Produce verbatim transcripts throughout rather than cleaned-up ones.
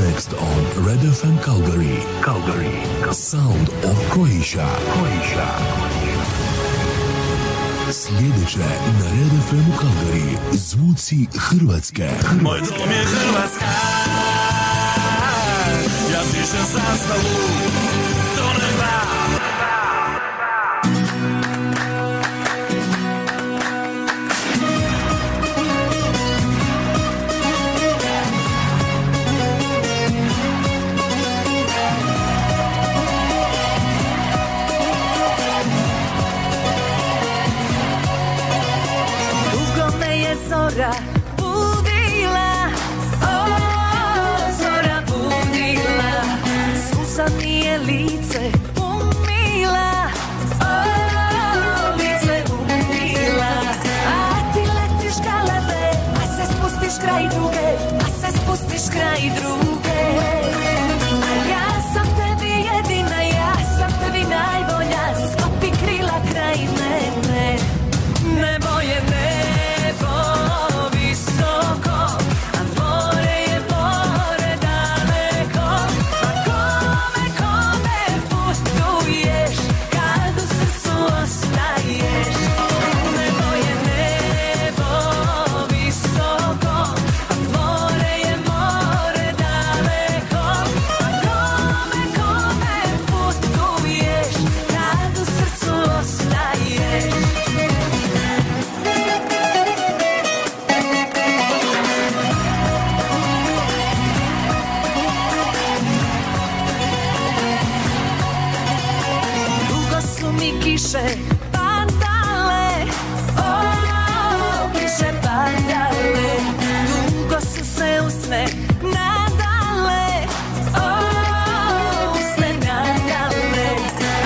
Next on Red F M Calgary, Calgary, Sound of Croatia, Croatia. Sljedeće na Red F M Calgary, Zvuci Hrvatske. Moj dom je Hrvatska, ja pišem zastavu, do neba. Budila, oh, zora budila, suza mi je lice umila, oh, lice umila. A ti letiš galebe, a se spustiš kraj druge, a se spustiš kraj druge. A ja sam tebi jedina, ja sam tebi najbolja, sklopi krila kraj mene, nebo je nebo. Padale, oh, kiše padale, dugo su se usne nadale, oh, usne nadale.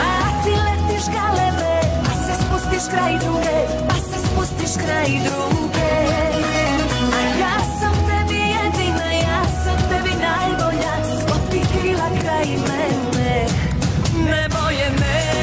A ti letiš galebe, a se spustiš kraj druge, a se spustiš kraj druge. A ja sam tebi jedina, ja sam tebi najbolja, sklopi krila kraj mene, nebo je nebo.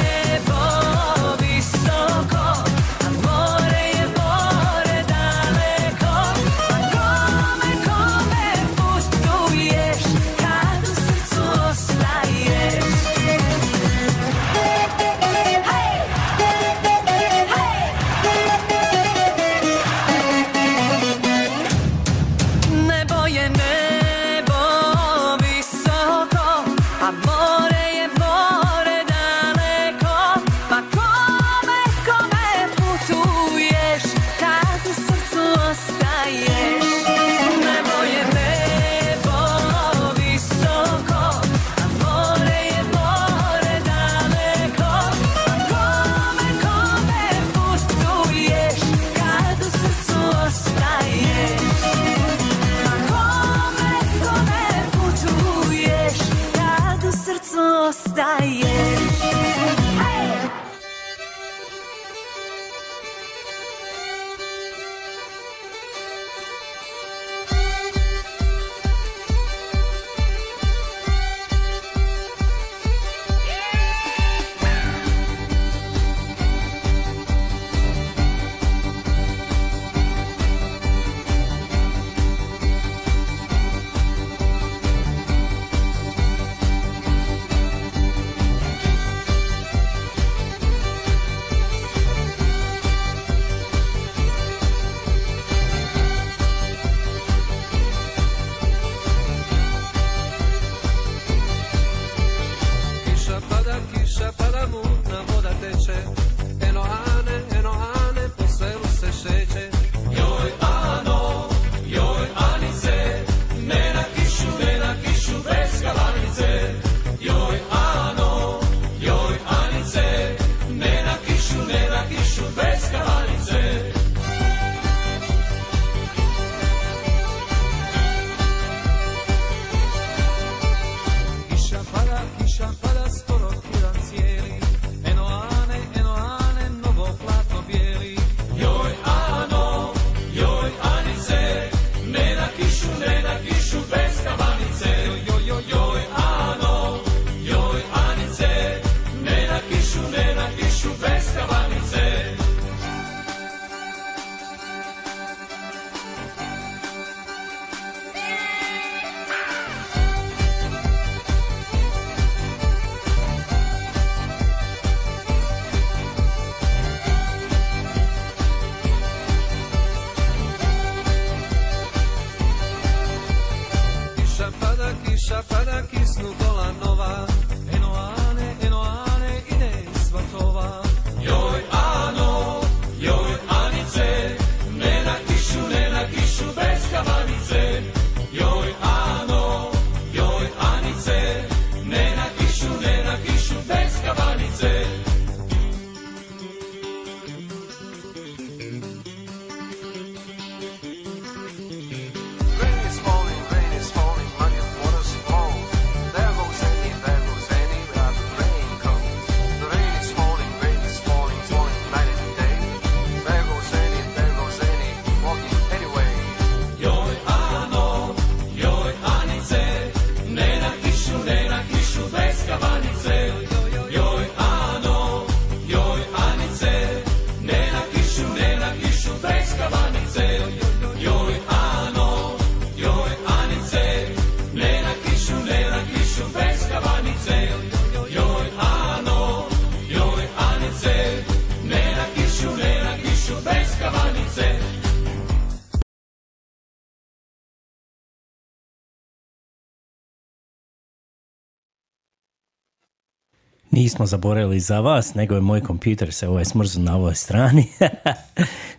Nismo zaboravili za vas, nego je moj kompjuter se ovaj smrzu na ovoj strani.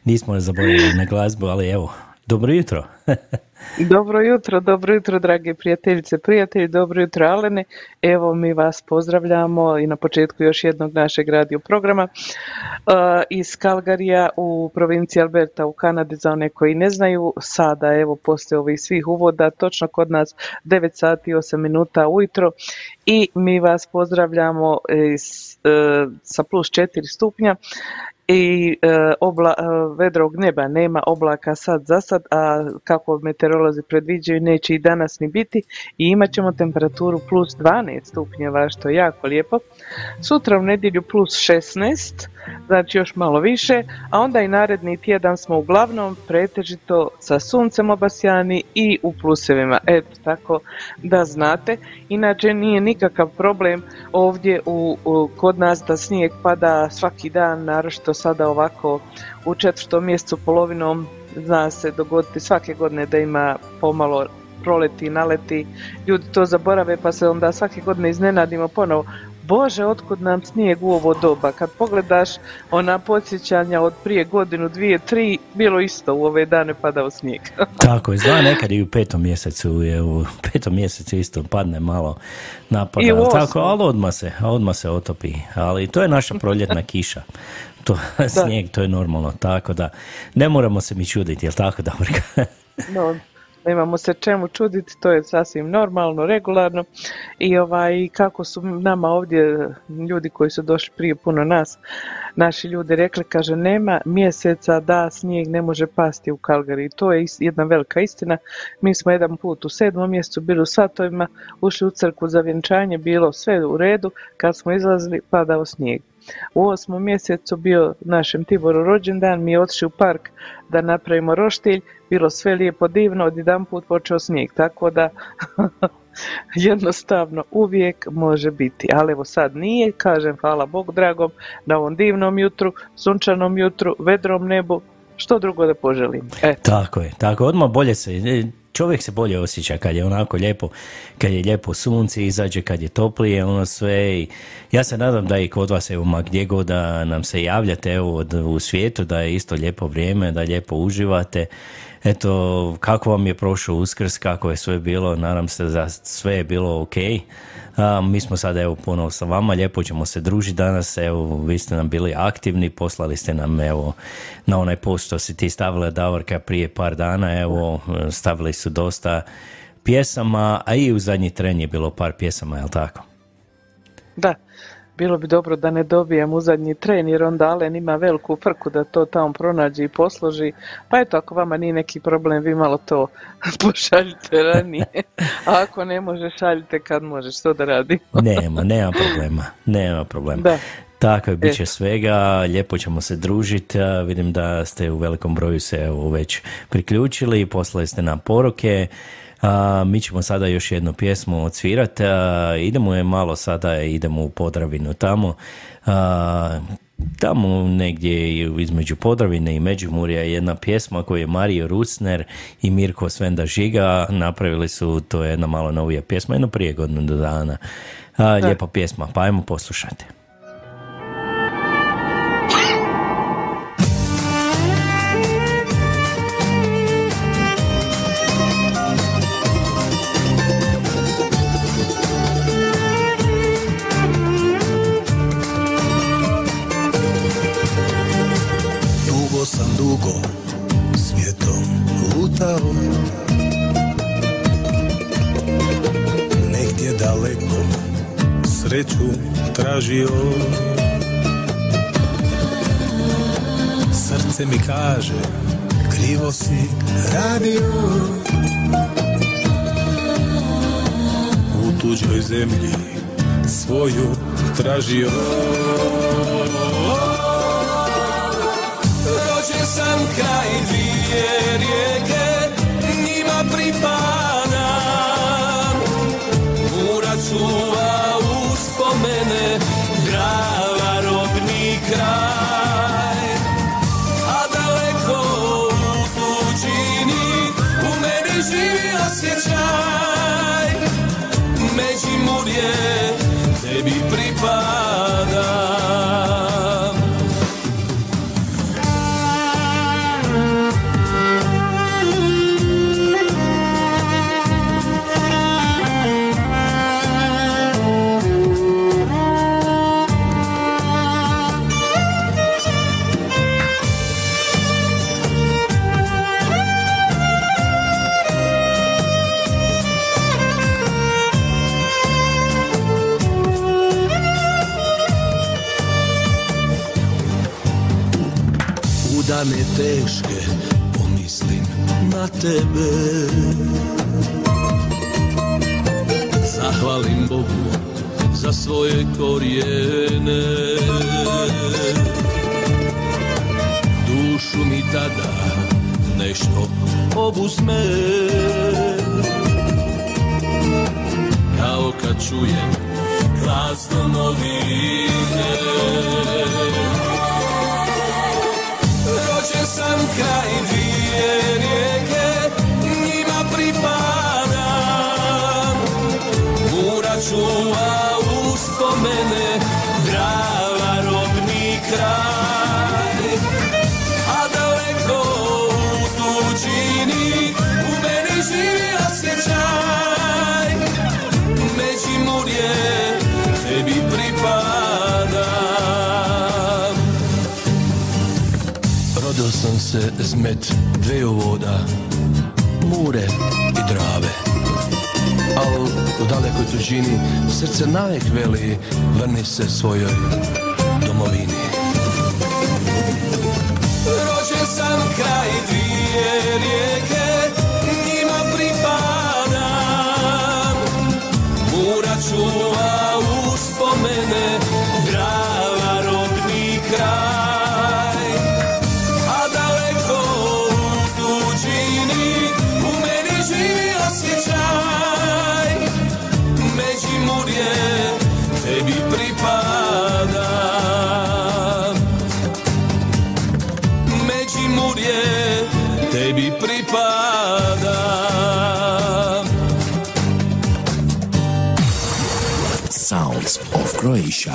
Nismo zaboravili na glazbu, ali evo, dobro jutro. Dobro jutro, dobro jutro, drage prijateljice, prijatelji, dobro jutro, Alene. Evo, mi vas pozdravljamo i na početku još jednog našeg radio programa uh, iz Calgaryja u provinciji Alberta u Kanadi. Za one koji ne znaju, sada, evo, poslije ovih svih uvoda, točno kod nas devet sati i osam minuta ujutro i mi vas pozdravljamo iz, uh, sa plus četiri stupnja. I e, obla, vedrog neba, nema oblaka sad za sad, a kako meteorolozi predviđaju neće i danas ni biti i imat ćemo temperaturu plus dvanaest stupnjeva, što je jako lijepo. Sutra u nedjelju plus šesnaest, znači još malo više, a onda i naredni tjedan smo uglavnom pretežito sa suncem obasjani i u plusevima, eto tako da znate. Inače nije nikakav problem ovdje u, u, kod nas da snijeg pada svaki dan, naročito sada ovako u četvrtom mjesecu polovinom zna se dogoditi svake godine da ima pomalo proleti i naleti, ljudi to zaborave pa se onda svake godine iznenadimo ponovo, Bože, otkud nam snijeg u ovo doba. Kad pogledaš ona podsjećanja od prije godinu, dvije, tri, bilo isto, u ove dane padao snijeg. Tako je, zna nekad i u petom mjesecu, je, u petom mjesecu isto padne malo napada, ali, tako, ali odmah se, odmah se otopi, ali to je naša proljetna kiša. To, snijeg, to je normalno, tako da ne moramo se mi čuditi, jel tako, Davorka? No. Imamo se čemu čuditi, to je sasvim normalno, regularno i ovaj, kako su nama ovdje ljudi koji su došli prije puno nas, naši ljudi rekli, kaže, nema mjeseca da snijeg ne može pasti u Calgaryju. To je jedna velika istina. Mi smo jedan put u sedmom mjesecu bili u satovima, ušli u crkvu za vjenčanje, bilo sve u redu, kad smo izlazili padao snijeg. U osmom mjesecu bio našem Tiboru rođendan, mi je otišli u park da napravimo roštilj, bilo sve lijepo divno, odjedanput počeo snijeg, tako da jednostavno uvijek može biti, ali evo sad nije, kažem hvala Bogu dragom na ovom divnom jutru, sunčanom jutru, vedrom nebu, što drugo da poželim. Eto. Tako je, tako, odmah bolje se... Čovjek se bolje osjeća kad je onako lijepo, kad je lijepo sunce izađe, kad je toplije, ono sve. I ja se nadam da i kod vas, evo, ma gdje god da nam se javljate, evo, u svijetu, da je isto lijepo vrijeme, da lijepo uživate. Eto, kako vam je prošao Uskrs, kako je sve bilo, nadam se da sve je bilo ok. A, mi smo sada, evo, ponovo sa vama, lijepo ćemo se družiti danas, evo, vi ste nam bili aktivni, poslali ste nam, evo, na onaj post što si ti stavila, Davorka, prije par dana, evo, stavili su dosta pjesama, a i u zadnji tren je bilo par pjesama, jel tako? Da. Bilo bi dobro da ne dobijem u zadnji tren, jer onda Alen ima veliku frku da to tamo pronađe i posloži. Pa eto, ako vama nije neki problem, vi malo to pošaljite ranije. A ako ne može, šaljite kad možeš, što da radim. nema, nema problema, nema problema. Da. Tako je, bit će svega, lijepo ćemo se družiti, vidim da ste u velikom broju se već priključili, poslali ste nam poruke. A, mi ćemo sada još jednu pjesmu odsvirati, a, idemo je malo sada, idemo u Podravinu tamo, a, tamo negdje između Podravine i Međimurja je jedna pjesma koju je Mario Rusner i Mirko Svenda Žiga napravili su, to je jedna malo novija pjesma, jedno prije godinu do dana, a, lijepa pjesma, pa ajmo poslušati. Sreću tražio, srce mi kaže krivo si radio, u tuđoj zemlji svoju tražio. Rođen sam kraj dvije rijeke, njima pripadam, bura čuva mene, Drava, rodni kraj, a daleko u tuđini u meni živi osjećaj, Međimurje, tebi pripadam. Dane teške pomislim na tebe, zahvalim Bogu za svoje korijene. Dušu mi tada nešto obuzme, kao kad čujem glas domovine. Rođen sam kraj dvije rijeke, njima pripadam. Mura čuva uspomene, Drava rodni kraj. A daleko u tuđini, u meni živi osjećaj. Međimurje tebi pripada. Rodio sam se zmet dveju voda, Mure i Drave, al u dalekoj tuđini srce najek veli, vrni se svojoj domovini. Rođen sam kraj dvije rijeke, njima pripadam. Mura čuva uspomene, Drava rodni kraj. Tebi pripadam, Međimurje, tebi pripadam. Sounds of Croatia,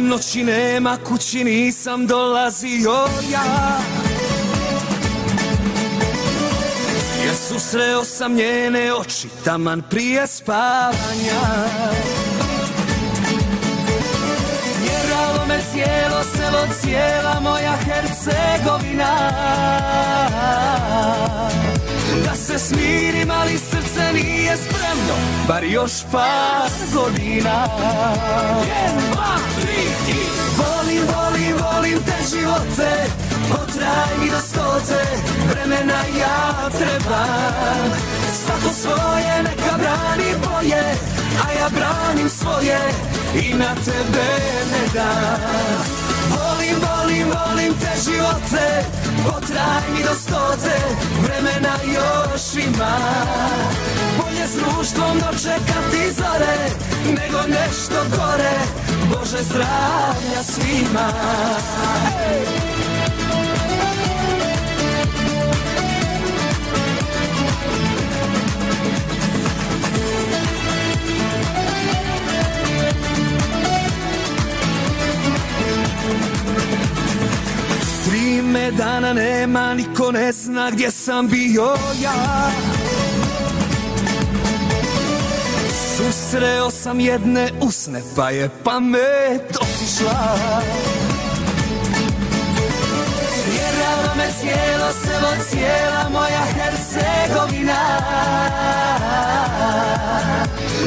Noći nema, kući nisam dolazio ja, jer su susreo sam njene oči taman prije spavanja. Mjeralo me cijelo selo, cijela moja Hercegovina. Da se smirim, ali srce nije spremno, bar još par godina. Jedan, dva, tri i... Volim, volim, volim te živote, potraj mi do stote, vremena ja trebam. Svako svoje neka brani boje, a ja branim svoje i na tebe ne dam. Volim, volim, volim te živote, potraj mi do stote, vremena još ima. Bolje s društvom dočekati zore, nego nešto gore, Bože zdravlja svima. Tri me dana nema, niko ne zna gdje sam bio ja. Susreo sam jedne usne, pa je pamet otišla. Vjerava me cijelo selo, cijela moja Hercegovina.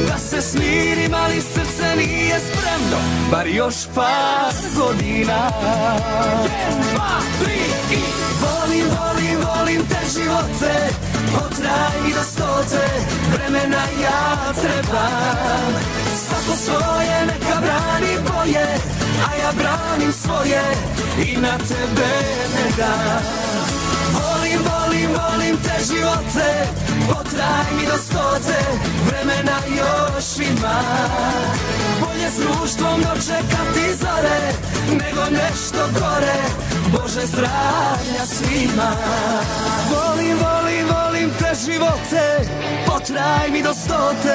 Da se smirim, ali srce nije spremno, bar još par godina. Jedan, dva, tri i... Volim, volim, volim te živote, potraj mi do stote, vremena ja trebam. Svako svoje neka brani boje, a ja branim svoje i na tebe ne dam. Volim, volim, volim te živote, potraj mi do stote, vremena još ima. Bolje s društvom dočekati zore, nego nešto gore, Bože zdravlja svima. Volim, volim, volim te živote, potraj mi do stote,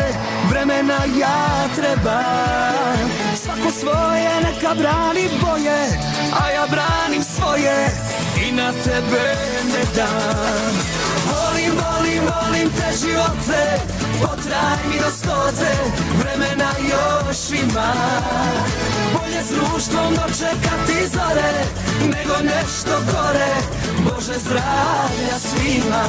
vremena ja trebam. Svako svoje neka brani boje, a ja branim svoje i na tebe ne dam. Volim, volim, volim te živote, potraj mi do stote, vremena još ima. Bolje s društvom dočekati zore, nego nešto gore, Bože zdravlja svima.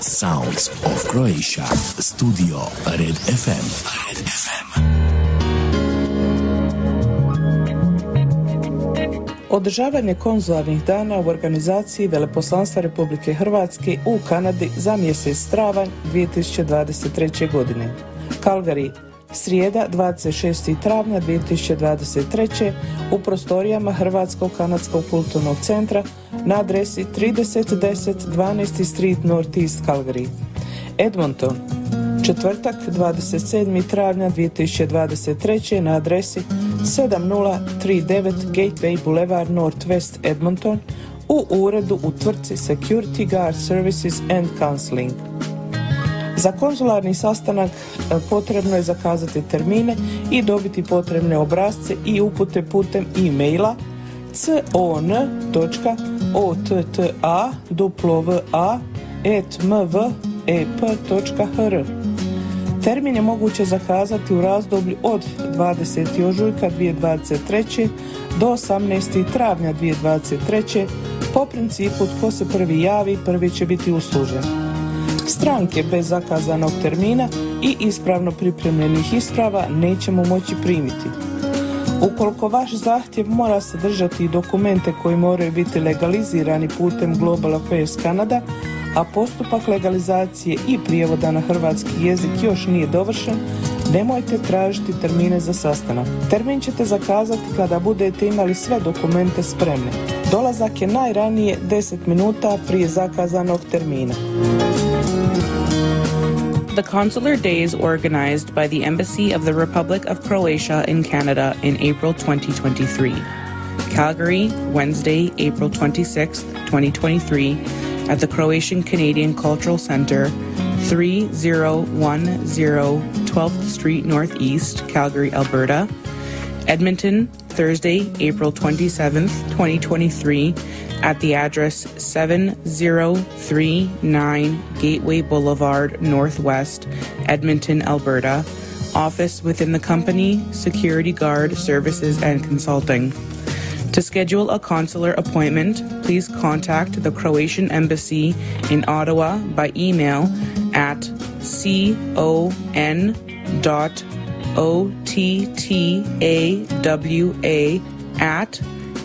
Sounds of Croatia, studio Red ef em. Red ef em. Održavanje konzularnih dana u organizaciji Veleposlanstva Republike Hrvatske u Kanadi za mjesec travanj dvije tisuće dvadeset treće. godine. Calgary, srijeda dvadeset šestog travnja dvije tisuće dvadeset treće. u prostorijama Hrvatsko-Kanadskog kulturnog centra na adresi trideset deset dvanaesti Street North East Calgary. Edmonton, četvrtak dvadeset sedmog travnja dvije tisuće dvadeset treće. na adresi sedam nula tri devet Gateway Boulevard Northwest Edmonton u uredu u tvrtci Security Guard Services and Counseling. Za konzularni sastanak potrebno je zakazati termine i dobiti potrebne obrasce i upute putem e-maila con.otta.wa.mvep.hr. Termin je moguće zakazati u razdoblju od dvadesetog ožujka dvije tisuće dvadeset treće. do osamnaestog travnja dvije tisuće dvadeset treće. po principu tko se prvi javi, prvi će biti uslužen. Stranke bez zakazanog termina i ispravno pripremljenih isprava nećemo moći primiti. Ukoliko vaš zahtjev mora sadržati i dokumente koji moraju biti legalizirani putem Global Affairs Canada, a postupak legalizacije i prijevoda na hrvatski jezik još nije dovršen, nemojte tražiti termine za sastanak. Termin ćete zakazati kada budete imali sve dokumente spremne. Dolazak je najranije deset minuta prije zakazanog termina. The consular day is organized by the Embassy of the Republic of Croatia in Canada in April twenty twenty-three. Calgary, Wednesday, April twenty-sixth, twenty twenty-three. At the Croatian Canadian Cultural Center, thirty ten twelfth Street Northeast, Calgary, Alberta. Edmonton, Thursday, April twenty-seventh, twenty twenty-three, at the address seven zero three nine Gateway Boulevard Northwest, Edmonton, Alberta. Office within the company, Security Guard Services and Consulting. To schedule a consular appointment, please contact the Croatian Embassy in Ottawa by email at con dot ottawa at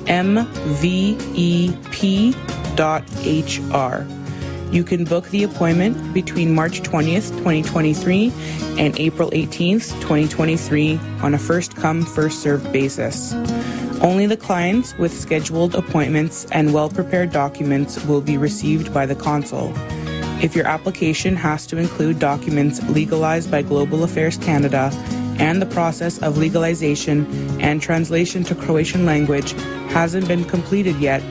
m v e p dot h r. You can book the appointment between March twentieth, twenty twenty-three and April eighteenth, twenty twenty-three on a first-come, first-served basis. Only the clients with scheduled appointments and well-prepared documents will be received by the consul. If your application has to include documents legalized by Global Affairs Canada and the process of legalization and translation to Croatian language hasn't been completed yet,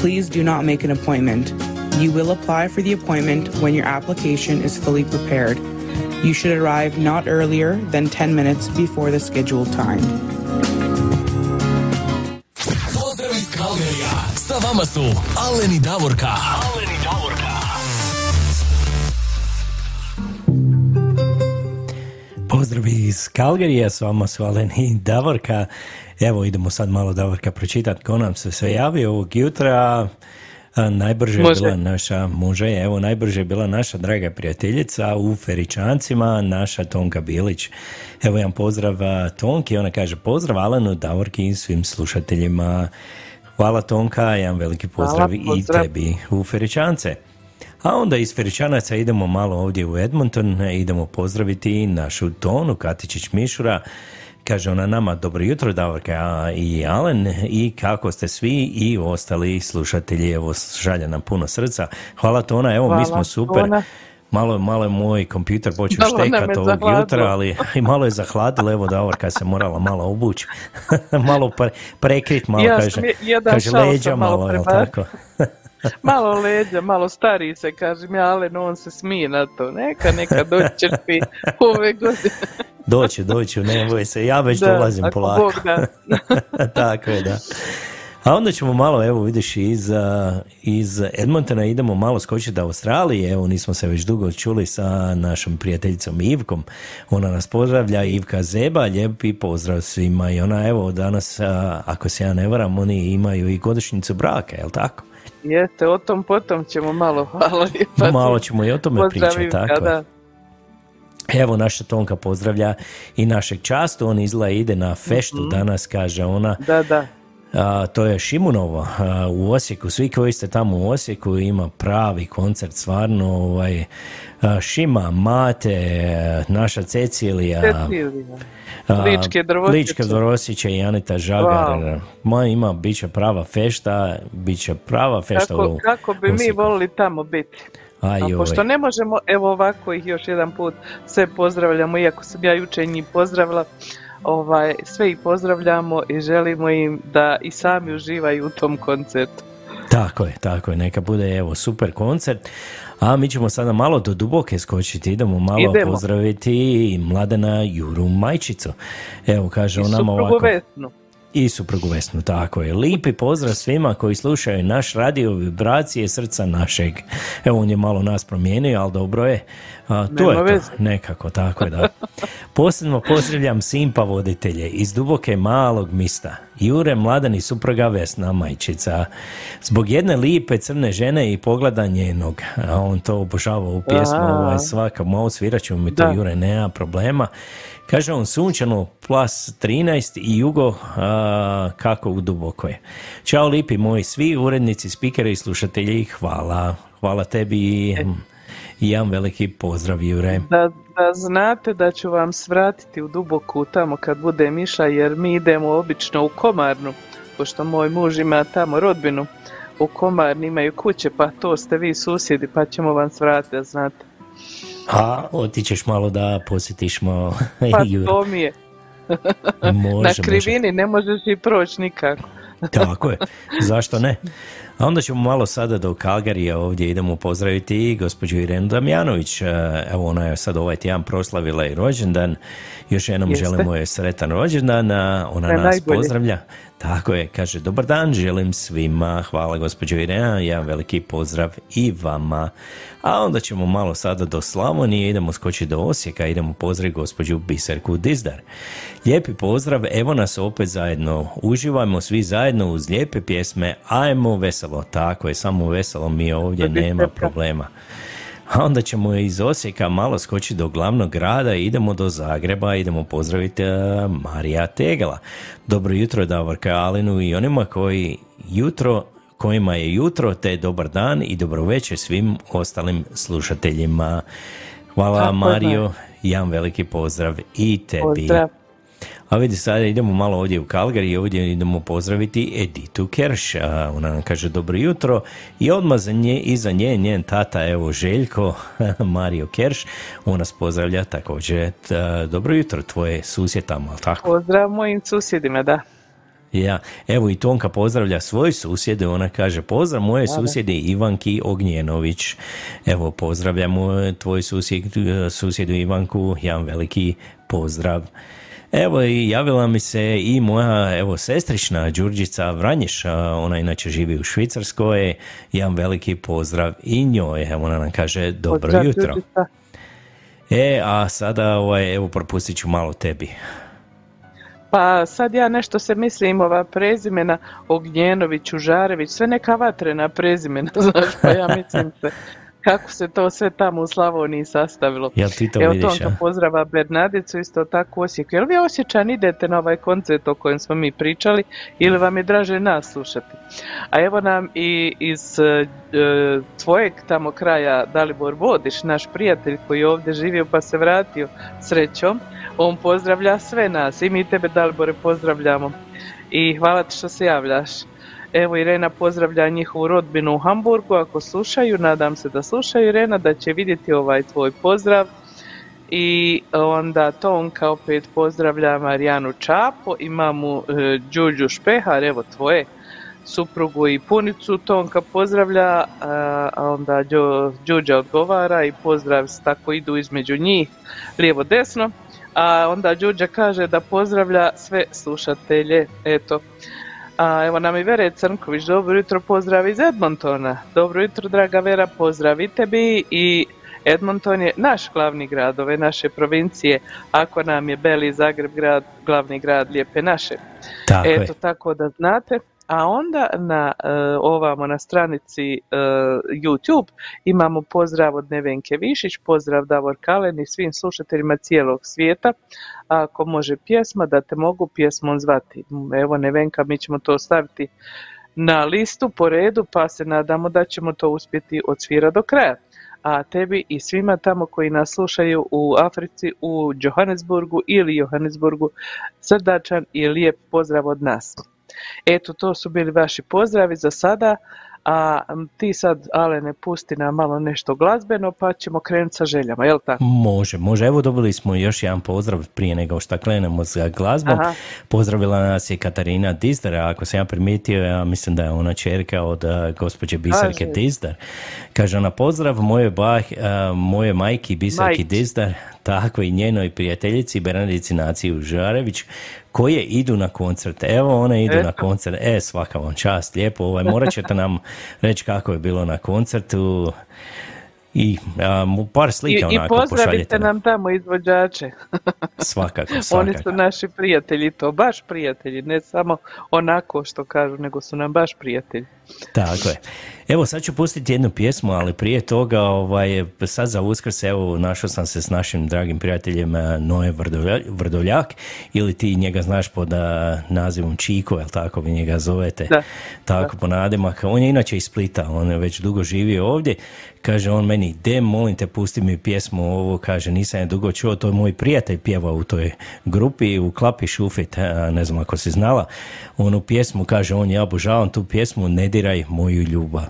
please do not make an appointment. You will apply for the appointment when your application is fully prepared. You should arrive not earlier than ten minutes before the scheduled time. Pozdrav iz Kalgarija. Sa vama su Alen i Davorka. Alen i Davorka. Pozdrav iz Kalgarija. Sa vama su Alen i Davorka. Evo idemo sad malo Davorka pročitati ko nam se sve javio ovog jutra. Najbrže može. Bila naša može, evo najbrže bila naša draga prijateljica u Feričancima, naša Tonka Bilić. Evo jedan pozdrav Tonki, ona kaže pozdrav Alanu, Davorki i svim slušateljima. Hvala Tonka, jedan veliki pozdrav, hvala, pozdrav i tebi u Feričance. A onda iz Feričanaca idemo malo ovdje u Edmonton, idemo pozdraviti našu Tonu Katičić-Mišura. Kaže ona nama, dobro jutro Davorka i Alen i kako ste svi i ostali slušatelji, evo šalja nam puno srca. Hvala Tona, evo hvala, mi smo super. Ona. Malo, malo je moj kompjuter počeo štekati ovog zahladilo. Jutra, ali i malo je zahladilo, evo Davorka se morala malo obući, malo pre, prekrit, malo ja, kaže, kaže leđa, malo, malo je tako. Malo leđa, malo stariji se, kažem ja, Alen, on se smije na to, neka, neka doćeš ti ove godine. Doću, doću, ne boj se, ja već da, dolazim polako. Bog da. Tako je, da. A onda ćemo malo, evo vidiš, iz, iz Edmontona idemo malo skočiti do Australije, evo nismo se već dugo čuli sa našom prijateljicom Ivkom, ona nas pozdravlja, Ivka Zeba, lijepi pozdrav svima i ona evo danas, ako se ja ne varam, oni imaju i godišnjicu braka, je li tako? Jeste, o tom potom ćemo malo, hvala lijepa. Malo ćemo i o tome pričati, tako je. Evo naša Tonka pozdravlja i našeg Častu, on izla ide na feštu mm-hmm. danas, kaže ona. Da, da. A, to je Šimunovo a, u Osijeku, svi koji ste tamo u Osijeku ima pravi koncert, stvarno ovaj, a, Šima, Mate, naša Cecilija, Cecilija. A, Ličke Drvosića i Anita Žagar, wow. Ma, ima, bit će prava fešta, bit će prava fešta kako, u Osijeku. Kako bi mi volili tamo biti? Aj, a pošto ne možemo, evo ovako ih još jedan put sve pozdravljamo, iako sam ja jučer njih pozdravila, ovaj, sve ih pozdravljamo i želimo im da i sami uživaju u tom koncertu. Tako je, tako je, neka bude evo super koncert, a mi ćemo sada malo do Duboke skočiti, idemo malo idemo. Pozdraviti Mladena Juru Majčicu, evo kaže i on nama ovako. Vesnu. I suprugu Vesnu, tako je. Lijepi pozdrav svima koji slušaju naš radio, vibracije srca našeg. Evo, on je malo nas promijenio, ali dobro je. A, to nema je veze. To, nekako, tako je, da. Posebno pozdravljam Simpa voditelje iz Duboke malog mista. Jure, Mladen i supruga Vesna Majčica. Zbog jedne lijepe crne žene i pogleda njenog. A on to obožava u pjesmu, ovo je svaka, malo svirat ću mi to, da. Jure, nema problema. Kaže on sunčano plus trinaest i jugo a, kako u Duboko je. Ćao lipi moji svi urednici, spikeri i slušatelji, hvala. Hvala tebi i jedan veliki pozdrav Jure. Da, da znate da ću vam svratiti u Duboku tamo kad budem išla jer mi idemo obično u Komarnu, pošto moj muž ima tamo rodbinu. U Komarni imaju kuće pa to ste vi susjedi pa ćemo vam svratiti da znate. A otičeš malo da posjetiš malo pa to mi je može, na krivini može. Ne možeš i proći nikako. Tako je, zašto ne? A onda ćemo malo sada do Calgaryja, ovdje idemo pozdraviti i gospođu Irenu Damjanović. Evo, ona je sad ovaj tjedan proslavila i rođendan. Još jednom Jeste. želimo je sretan rođendan. Ona Sve nas najbolje. pozdravlja. Tako je, kaže, dobar dan, želim svima. Hvala gospođo Irena, jedan veliki pozdrav i vama. A onda ćemo malo sada do Slavonije, idemo skočiti do Osijeka, idemo pozdraviti gospođu Biserku Dizdar. Lijepi pozdrav, evo nas opet zajedno, uživajmo svi zajedno uz lijepe pjesme, ajmo veselo, tako je, samo veselo mi ovdje, nema problema. A onda ćemo iz Osijeka malo skočiti do glavnog grada, idemo do Zagreba, idemo pozdraviti Marija Tegala. Dobro jutro Davorka Alinu i onima koji jutro, kojima je jutro, te dobar dan i dobro večer svim ostalim slušateljima. Hvala Tako Mario, da. jedan veliki pozdrav i tebi. Pozdrav. A vidi, sada idemo malo ovdje u Calgary i ovdje idemo pozdraviti Editu Kerš. Ona nam kaže dobro jutro i odmah za nje, iza nje njen tata, evo Željko Mario Kerš. On nas pozdravlja također. Dobro jutro tvoje susjed tamo, tako? Pozdrav mojim susjedima, da. Ja, evo i Tonka pozdravlja svoje susjede, ona kaže pozdrav moje susjede Ivanki Ognjenović. Evo, pozdravljamo tvoju susjed, susjedu Ivanku, jedan veliki pozdrav. Evo, i javila mi se i moja, evo, sestrična Đurđica Vranješ, ona inače živi u Švicarskoj, jedan veliki pozdrav i njoj, evo, ona nam kaže dobro pozdrav, jutro. Đurđica. E, a sada, ovaj, evo, propustit ću malo tebi. Pa sad ja nešto se mislim, ova prezimena Ognjenović, Užarević, sve neka vatrena prezimena, znaš, pa ja mislim se kako se to sve tamo u Slavoniji sastavilo. Jel ti to Evo, vidiš, Tonka pozdrava Bernardicu, isto tako Osijeku. Jel vi Osjećani idete na ovaj koncert o kojem smo mi pričali ili vam je draže nas slušati? A evo nam i iz e, tvojeg tamo kraja Dalibor Bodiš, naš prijatelj koji je ovdje živio pa se vratio srećom. On pozdravlja sve nas i mi tebe, Dalibore, pozdravljamo i hvala ti što se javljaš. Evo, Irena pozdravlja njihovu rodbinu u Hamburgu, ako slušaju, nadam se da slušaju, Irena, da će vidjeti ovaj tvoj pozdrav. I onda Tonka opet pozdravlja Marijanu Čapo i mamu e, Đuđu Špehar, evo tvoje suprugu i punicu. Tonka pozdravlja, a onda Đuđa odgovara i pozdrav tako idu između njih, lijevo desno. A onda Đuđa kaže da pozdravlja sve slušatelje, eto. A evo nam i Vere Crnković, dobro jutro, pozdrav iz Edmontona. Dobro jutro, draga Vera, pozdrav i tebi, i Edmonton je naš glavni grad ove naše provincije, ako nam je Beli Zagreb grad, glavni grad Lijepe naše. Tako Eto, je. tako da znate. A onda na e, ovamo na stranici e, YouTube imamo pozdrav od Nevenke Višić, pozdrav Davor Kalen i svim slušateljima cijelog svijeta. A ako može pjesma, da te mogu pjesmom zvati. Evo Nevenka, mi ćemo to staviti na listu po redu pa se nadamo da ćemo to uspjeti od svira do kraja. A tebi i svima tamo koji nas slušaju u Africi, u Johannesburgu ili Johannesburgu, srdačan i lijep pozdrav od nas. Eto, to su bili vaši pozdravi za sada, a ti sad, Alene, pusti nam malo nešto glazbeno pa ćemo krenuti sa željama, jel tako? Može, može. Evo, dobili smo još jedan pozdrav prije nego što krenemo sa glazbom. Aha. Pozdravila nas je Katarina Dizdar, ako sam ja primijetio, ja mislim da je ona čerka od uh, gospođe Biserke Aži. Dizdar. Kaže ona, pozdrav moje, bah, uh, moje majki Biserki Majč. Dizdar, tako i njenoj prijateljici Bernardici Naciji Užarević, koje idu na koncert. Evo, one idu Eto. na koncert. E, svaka vam čast, lijepo. Ovaj, morat ćete nam reći kako je bilo na koncertu i um, par slika I, onako pošaljite. I pozdravite nam tamo izvođače. Svakako, svakako. Oni su naši prijatelji, to baš prijatelji, ne samo onako što kažu, nego su nam baš prijatelji. Tako je. Evo, sad ću pustiti jednu pjesmu, ali prije toga, ovaj, sad za Uskrs, evo, našao sam se s našim dragim prijateljem Noe Vrdoljak, ili ti njega znaš pod a, nazivom Čiko, jel tako vi njega zovete? Da. Tako, da. po nadimak. On je inače iz Splita, on je već dugo živio ovdje. Kaže on meni, de, molim te, pusti mi pjesmu ovo, kaže, nisam je dugo čuo, to je moj prijatelj pjeva u toj grupi, u Klapi Šufit, ne znam ako si znala, onu pjesmu, kaže on, ja obožavam tu pjesmu, Nedeljka Diraj moju ljubav.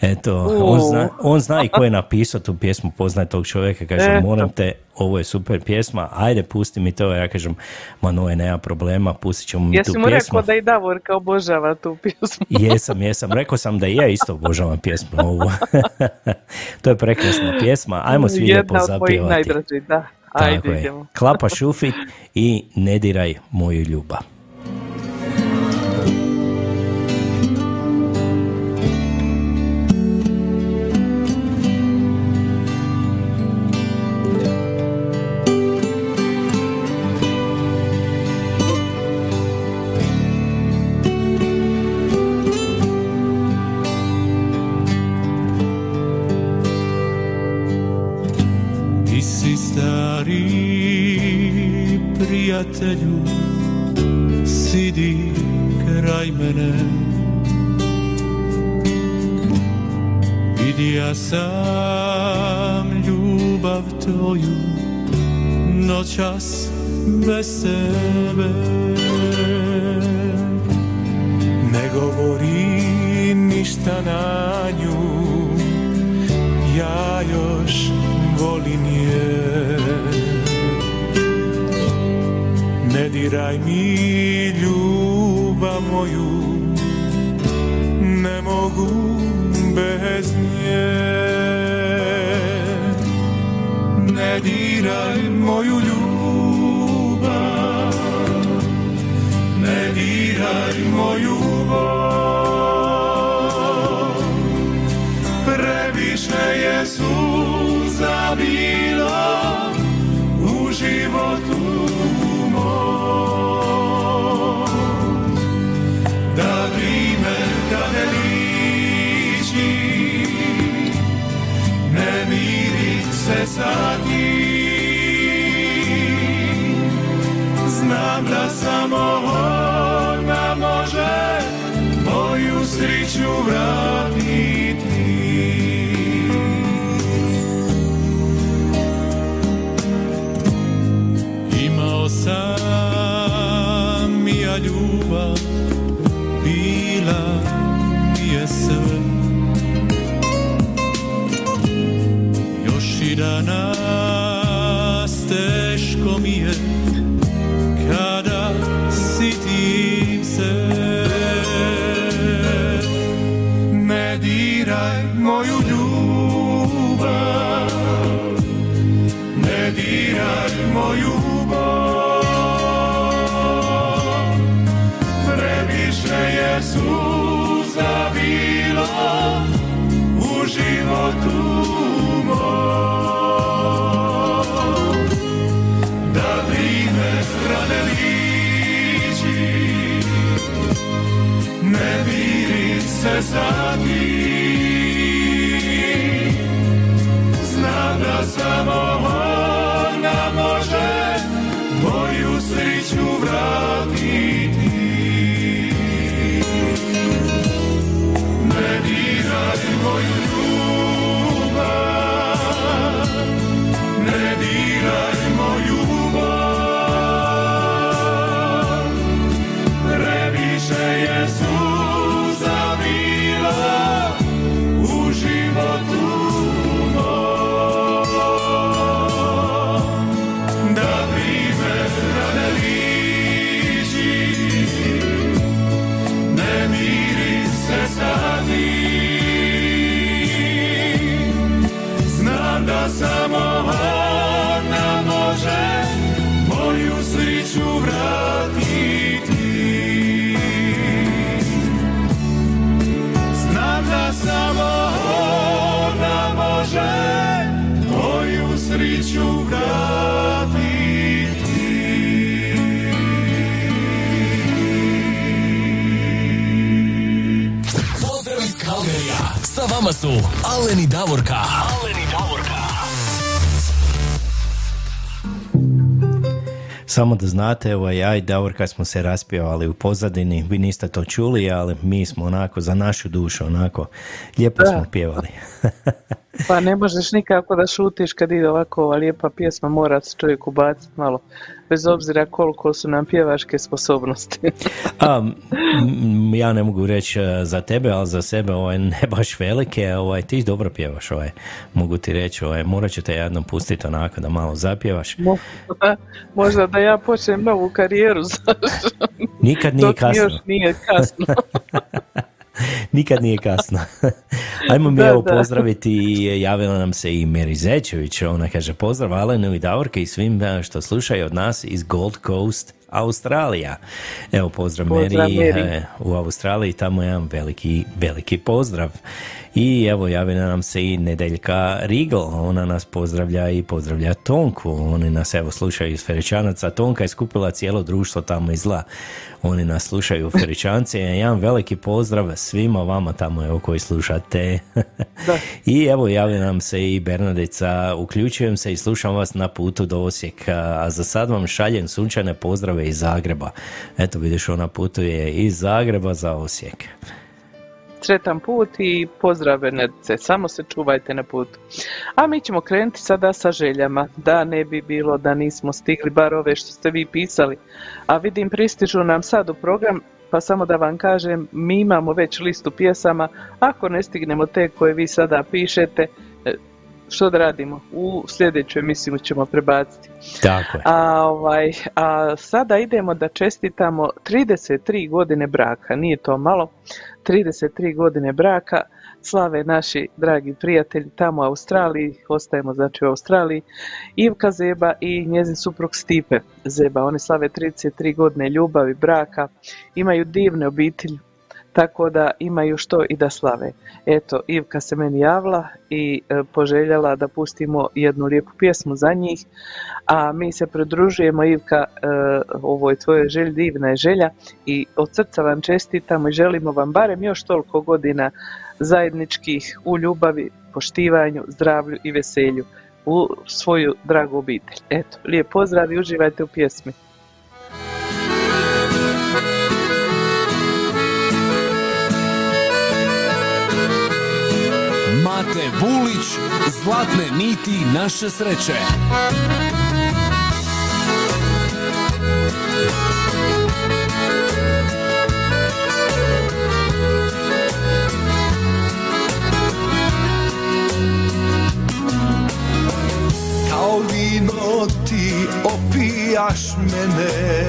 Eto, on zna, on zna i ko je napisao tu pjesmu, poznaje tog čovjeka, kaže, moram te, ovo je super pjesma, ajde pusti mi to, ja kažem, ma Noe, nema problema, pustit ćemo mi tu pjesmu. Jesi mu rekao da i Davorka obožava tu pjesmu? Jesam, jesam, rekao sam da i ja isto obožavam pjesmu ovu. To je prekrasna pjesma, ajmo svi lijepo zapjevati. Jedna od mojih najdražih, da. Tako je, Klapa Šufit i Ne diraj moju ljubav. Prijatelju, sidi kraj mene. Vidija sam ljubav tvoju, noćas bez tebe. Ne govori ništa na nju, ja još volim je. Ne diraj mi ljubav moju, ne mogu bez nje. Ne diraj moju ljubav, ne diraj moju bol. Previše je suza bilo u životu. Sad znam da samo ona može moju sreću vratiti. Imao sam ja ljubav, bila mi je sve. Danas teško mi je kada sitim se. Ne diraj moju ljubav, ne diraj moju bol. Previše je suza bilo u životu. Ne mirit se za ti, znam da samo ona može moju sreću vratiti. Ne diraj moju ljubav, ne diraj moju bol. Previše je suza. Sa vama su Alen i Davorka. Alen i Davorka. Samo da znate, evo ja i Davorka smo se raspjevali u pozadini, vi niste to čuli, ali mi smo onako za našu dušu, onako lijepo da smo pjevali. Pa ne možeš nikako da šutiš kad ide ovako ova lijepa pjesma, mora se čovjek ubaciti malo, bez obzira koliko su nam pjevačke sposobnosti. A, ja ne mogu reći za tebe, ali za sebe ovaj, ne baš velike, ovaj, ti dobro pjevaš, ovaj, mogu ti reći, ovaj, morat ću te jednom pustiti onako da malo zapjevaš. Možda da, možda da ja počnem novu karijeru, znaš. Nikad nije kasno. Dok još nije kasno. Nikad nije kasno. Ajmo mi evo pozdraviti i javila nam se i Meri Zečević, ona kaže pozdrav Alenu i Davorke i svim što slušaju od nas iz Gold Coast, Australija. Evo pozdrav, pozdrav Meri, Meri u Australiji, tamo jedan veliki, veliki pozdrav. I evo javila nam se i Nedeljka Rigel, ona nas pozdravlja i pozdravlja Tonku, oni nas evo slušaju iz Feričanaca, Tonka je skupila cijelo društvo tamo iz zla, oni nas slušaju Feričance, jedan veliki pozdrav svima vama tamo evo koji slušate. I evo javila nam se i Bernardica, uključujem se i slušam vas na putu do Osijeka, a za sad vam šaljem sunčane pozdrave iz Zagreba. Eto vidiš, ona putuje iz Zagreba za Osijek. Sretan put i pozdrave Nedice, samo se čuvajte na putu. A mi ćemo krenuti sada sa željama, da ne bi bilo da nismo stigli, bar ove što ste vi pisali. A vidim pristižu nam sad u program, pa samo da vam kažem, mi imamo već listu pjesama, ako ne stignemo te koje vi sada pišete, što da radimo? U sljedećoj emisiju ćemo prebaciti. Tako je. A, ovaj, a sada idemo da čestitamo trideset tri godine braka, nije to malo, trideset tri godine braka slave naši dragi prijatelji tamo u Australiji, ostajemo znači u Australiji, Ivka Zeba i njezin suprug Stipe Zeba, oni slave trideset tri godine ljubavi, braka, imaju divne obitelji, tako da imaju što i da slave. Eto, Ivka se meni javila i poželjela da pustimo jednu lijepu pjesmu za njih, a mi se pridružujemo, Ivka, ovoj tvojoj želji, divna je želja, i od srca vam čestitamo i želimo vam barem još toliko godina zajedničkih u ljubavi, poštivanju, zdravlju i veselju u svoju dragu obitelj. Eto, lijep pozdrav i uživajte u pjesmi. Mate Bulić, zlatne niti naše sreće. Kao vino ti opijaš mene,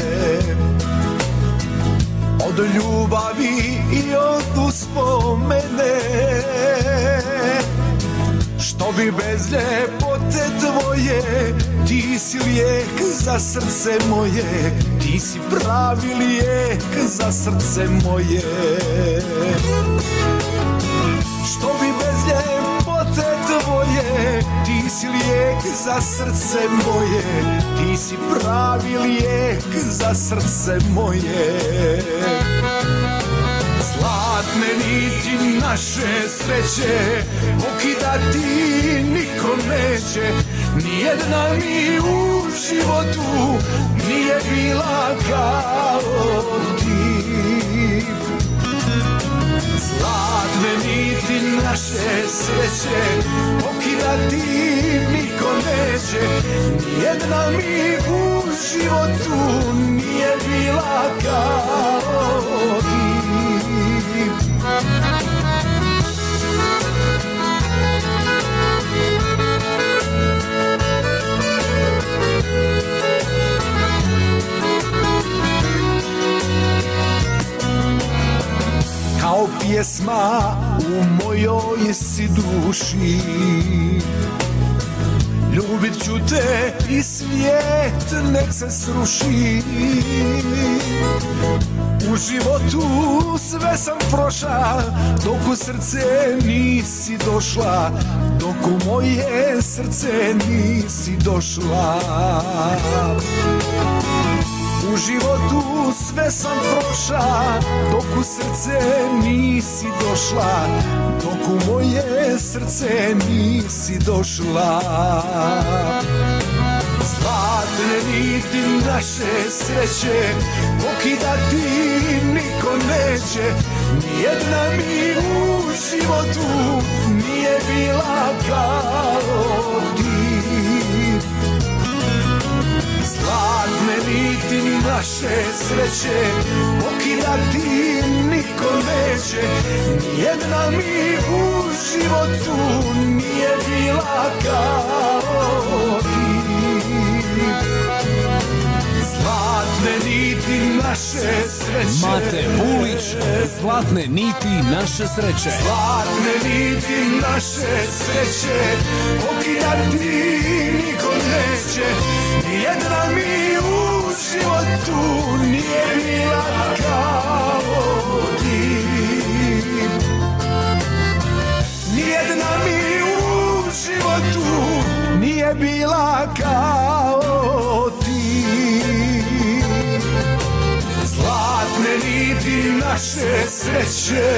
od ljubavi i od uspomene, što bi bez ljepote tvoje, ti si lijek za srce moje, ti si pravi lijek za srce moje. Što bi bez ljepote tvoje, ti si lijek za srce moje, ti si pravi lijek za srce moje. Zlatne niti naše sreće pokidati niko neće, nijedna mi u životu nije bila kao ti. Zlatne niti naše sreće pokidati niko neće, nijedna mi u životu nije bila kao ti. Kao pjesma u mojoj si duši, ljubit ću te i svijet nek se sruši. U životu sve sam prošla, dok u srce nisi došla, dok u moje srce nisi došla. U životu sve sam prošla, dok u srce nisi došla, dok u moje srce nisi došla. Zlatne niti naše sreće pokidati niko neće, nijedna mi u životu nije bila kao ti. Zlatne niti naše naše sreće pokidati niko neće. Nijedna mi u životu nije bila kao ti. Zlatne niti naše sreće. Mate Bulić, zlatne niti naše sreće. Zlatne niti naše sreće pokidati niko neće. Nijedna mi u životu nije bila kao ti. Nijedna mi u životu nije bila kao ti. Zlatne niti naše sreće.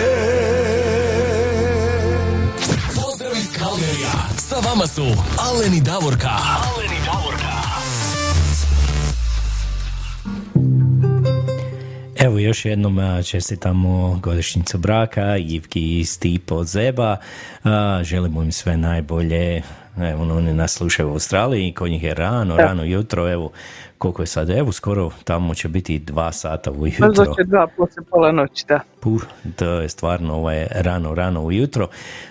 Pozdrav iz Kalgerija. Sa vama su Alen i Davorka. Alen i Davorka. Evo još jednom čestitamo godišnjicu braka Ivki i Stipo Zeba. Želimo im sve najbolje. Evo, oni nas slušaju u Australiji i kod njih je rano, rano jutro. Evo, koliko je sad? Evo, skoro tamo će biti dva sata ujutro. Možda će dva, poslije pola noći, da. Puh, to je stvarno ovaj, rano, rano ujutro.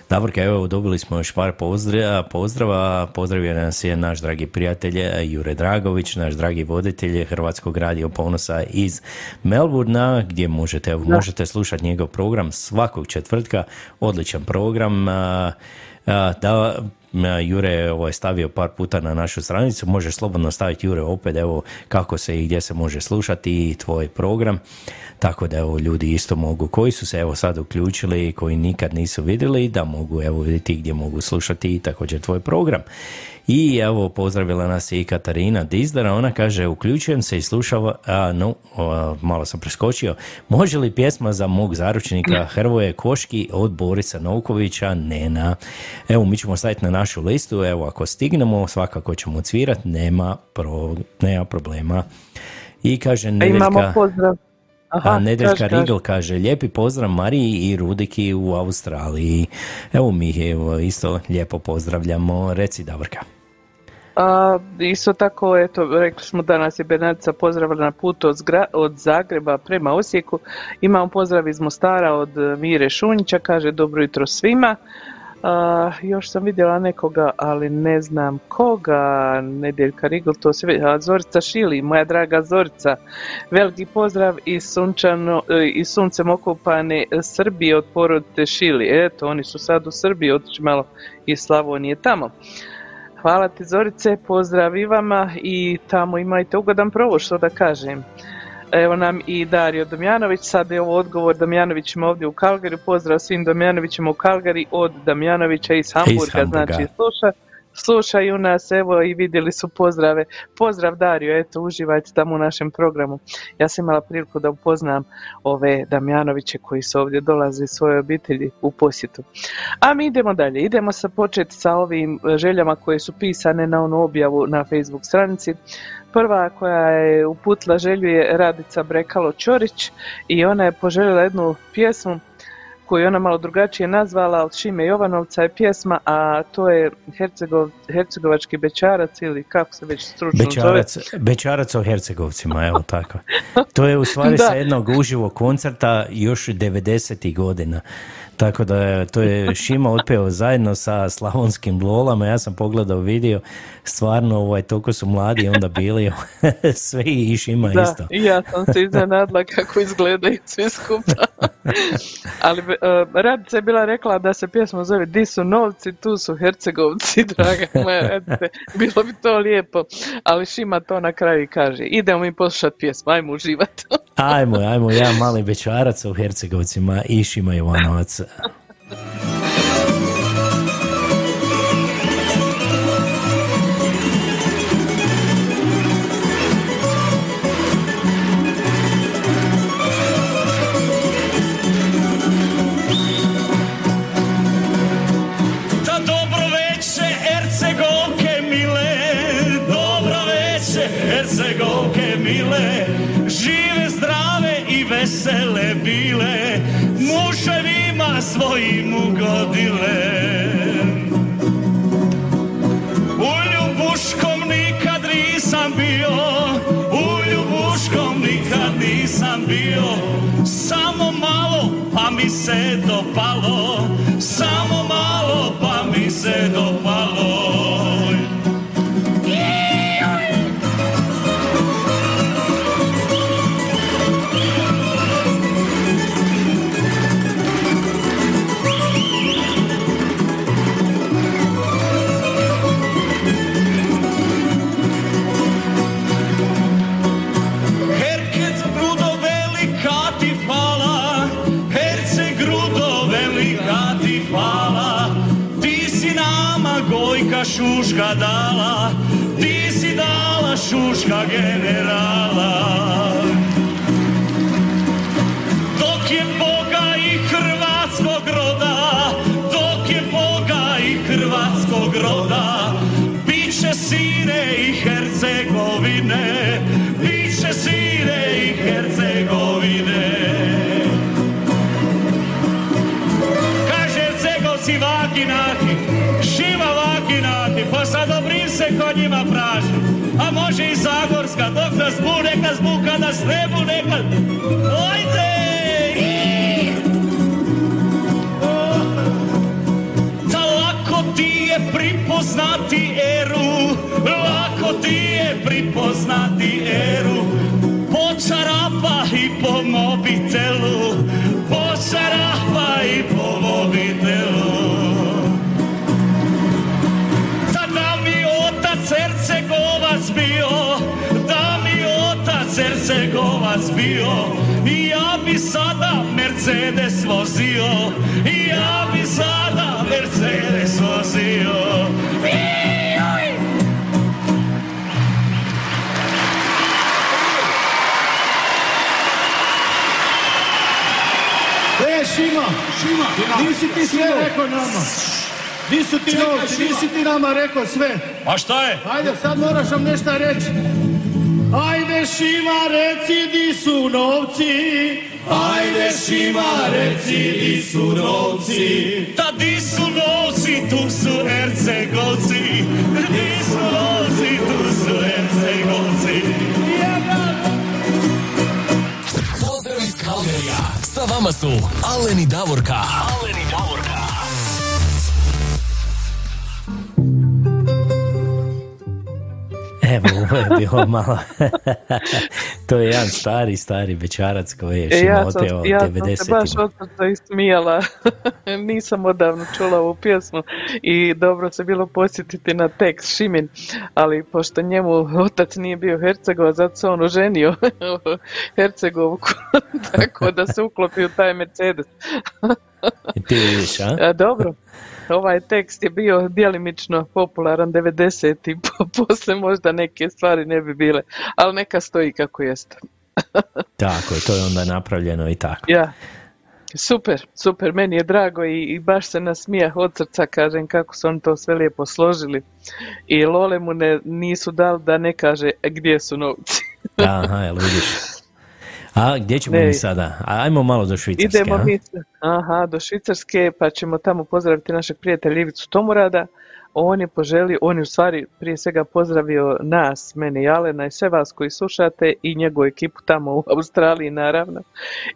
Davorka, evo, dobili smo još par pozdrava. Pozdrava. Pozdravio nas je naš dragi prijatelj Jure Dragović, naš dragi voditelj Hrvatskog radio Ponosa iz Melbourna, gdje možete, evo, možete slušati njegov program svakog četvrtka. Odličan program. Da, Jure je ovaj, stavio par puta na našu stranicu, možeš slobodno staviti, Jure, opet evo kako se i gdje se može slušati i tvoj program, tako da evo ljudi isto mogu, koji su se evo sad uključili i koji nikad nisu vidjeli, da mogu evo vidjeti gdje mogu slušati i također tvoj program. I evo pozdravila nas je i Katarina Dizdar, ona kaže uključujem se i slušava, a, no, a, malo sam preskočio, može li pjesma za mog zaručnika Hrvoje Koški od Borisa Novkovića, Nena. Evo mi ćemo staviti na našu listu, evo ako stignemo svakako ćemo cvirati, nema, pro, nema problema. I kaže Nedeljka, a Nedeljka Rigel kaže lijepi pozdrav Mariji i Rudiki u Australiji. Evo mi je isto lijepo pozdravljamo, reci Davorka. A, isto tako, eto, rekli smo da nas je Bernardica pozdravila na putu od, zgra- od Zagreba prema Osijeku. Imamo pozdrav iz Mostara od Mire Šunjića, kaže dobro jutro svima. A, još sam vidjela nekoga, ali ne znam koga, Nedeljka Rigl, to se vidjela, Zorica Šili, moja draga Zorica, veliki pozdrav iz, sunčano, iz suncem okupane Srbije od porodice Šili, eto oni su sad u Srbiji, otići malo iz Slavonije tamo. Hvala ti Zorice, pozdrav i vama i tamo imajte ugodan provoz, što da kažem. Evo nam i Dario Damjanović, sad je ovo odgovor Damjanovićima ovdje u Kalgariju, pozdrav svim Damjanovićima u Kalgariji od Damjanovića iz Hamburga, iz Hamburga. Znači sluša, slušaju nas, evo i vidjeli su pozdrave, pozdrav Dario, eto uživajte tamo u našem programu. Ja sam imala priliku da upoznam ove Damjanoviće koji su ovdje dolaze iz svoje obitelji u posjetu. A mi idemo dalje, idemo sa početi sa ovim željama koje su pisane na onu objavu na Facebook stranici. Prva koja je uputila želju je Radica Brekalo Ćorić i ona je poželjela jednu pjesmu koju ona malo drugačije nazvala, od Šime Jovanovca je pjesma, a to je Hercegov, hercegovački bečarac ili kako se već stručno bečarac, zove. Bečarac o Hercegovcima, evo tako. To je u stvari sa jednog uživo koncerta još devedesetih godina. Tako da to je Šima otpeo zajedno sa slavonskim lolama, ja sam pogledao video, stvarno ovaj, toliko su mladi onda bili sve i Šima da, isto. Da, ja sam se iznenadila kako izgledaju svi skupa. Ali uh, Radica je bila rekla da se pjesma zove Di su novci, tu su Hercegovci, draga moja Radice, bilo bi to lijepo, ali Šima to na kraju kaže, idemo mi poslušati pjesmu, ajmo uživati. Ajmo, ajmo, ja mali bečarac u Hercegovcima i Šima Jovanovac. Da dobro veče Hercegovke mile, dobro veče Hercegovke mile, žive zdrave i vesele bile, muševima svojim ugodile. U Ljubuškom nikad nisam bio, u Ljubuškom nikad sam bio, samo malo pa mi se dopalo, samo malo pa mi se dopalo. Šuška dala, ti si dala šuška generala. Dok je Boga i hrvatskog roda, dok je Boga i hrvatskog roda, bit će sine i Hercegovine, bit će sine i Hercegovine. Kaže Hercegovci vakinaki, šiva vakinati, pa sa dobrim se ko njima praži. A može i Zagorska, dok nas bu, nek nas bu, kad nas ne bu, nekad. Ajde! Da lako ti je pripoznati eru, lako ti je pripoznati eru, po čarapa i po mobitelu, po čarapa i po mobitelu. Hercegovac bio, da mi otac Hercegovac bio, i ja bi sada Mercedes vozio, i ja bi sada Mercedes vozio. E, Šima, Šima, nisi ti sve rekao nama. Nisu ti ovci, nisi ti nama rekao sve. A šta je? Ajde, sad moraš vam nešto reći. Ajde Šima, reci di su novci. Ajde Šima, reci di su novci. Ta di su novci, tu su Hercegovci. Di su novci, tu su Hercegovci. Pozdrav iz Kalgarija. Sa vama su Alen i Davorka. Alen i Davorka. Evo, ovo je bilo malo, to je jedan stari, stari bečarac koji je Šima oteo od devedesetih. Ja sam se baš odnosno ismijala, nisam odavno čula ovu pjesmu i dobro se bilo posjetiti na tekst Šimin, ali pošto njemu otac nije bio Hercegova, zato se on oženio Hercegovku, tako da se uklopio taj Mercedes. Ti vidiš, a? A dobro. Ovaj tekst je bio djelimično popularan devedesetih, posle možda neke stvari ne bi bile, ali neka stoji kako jeste. Tako, to je onda napravljeno i tako. Ja. Super, super, meni je drago i, i baš se nasmijah od srca, kažem kako su oni to sve lijepo složili. I Lole mu ne, nisu dali da ne kaže gdje su novci. Aha, jel vidiš. A gdje ćemo ne. mi sada? Ajmo malo do Švicarske. Idemo a? mi aha, do Švicarske, pa ćemo tamo pozdraviti našeg prijatelja Ivicu Tomurada. On je poželio, on je u stvari prije svega pozdravio nas, mene i Alena i sve vas koji slušate i njegovu ekipu tamo u Australiji naravno.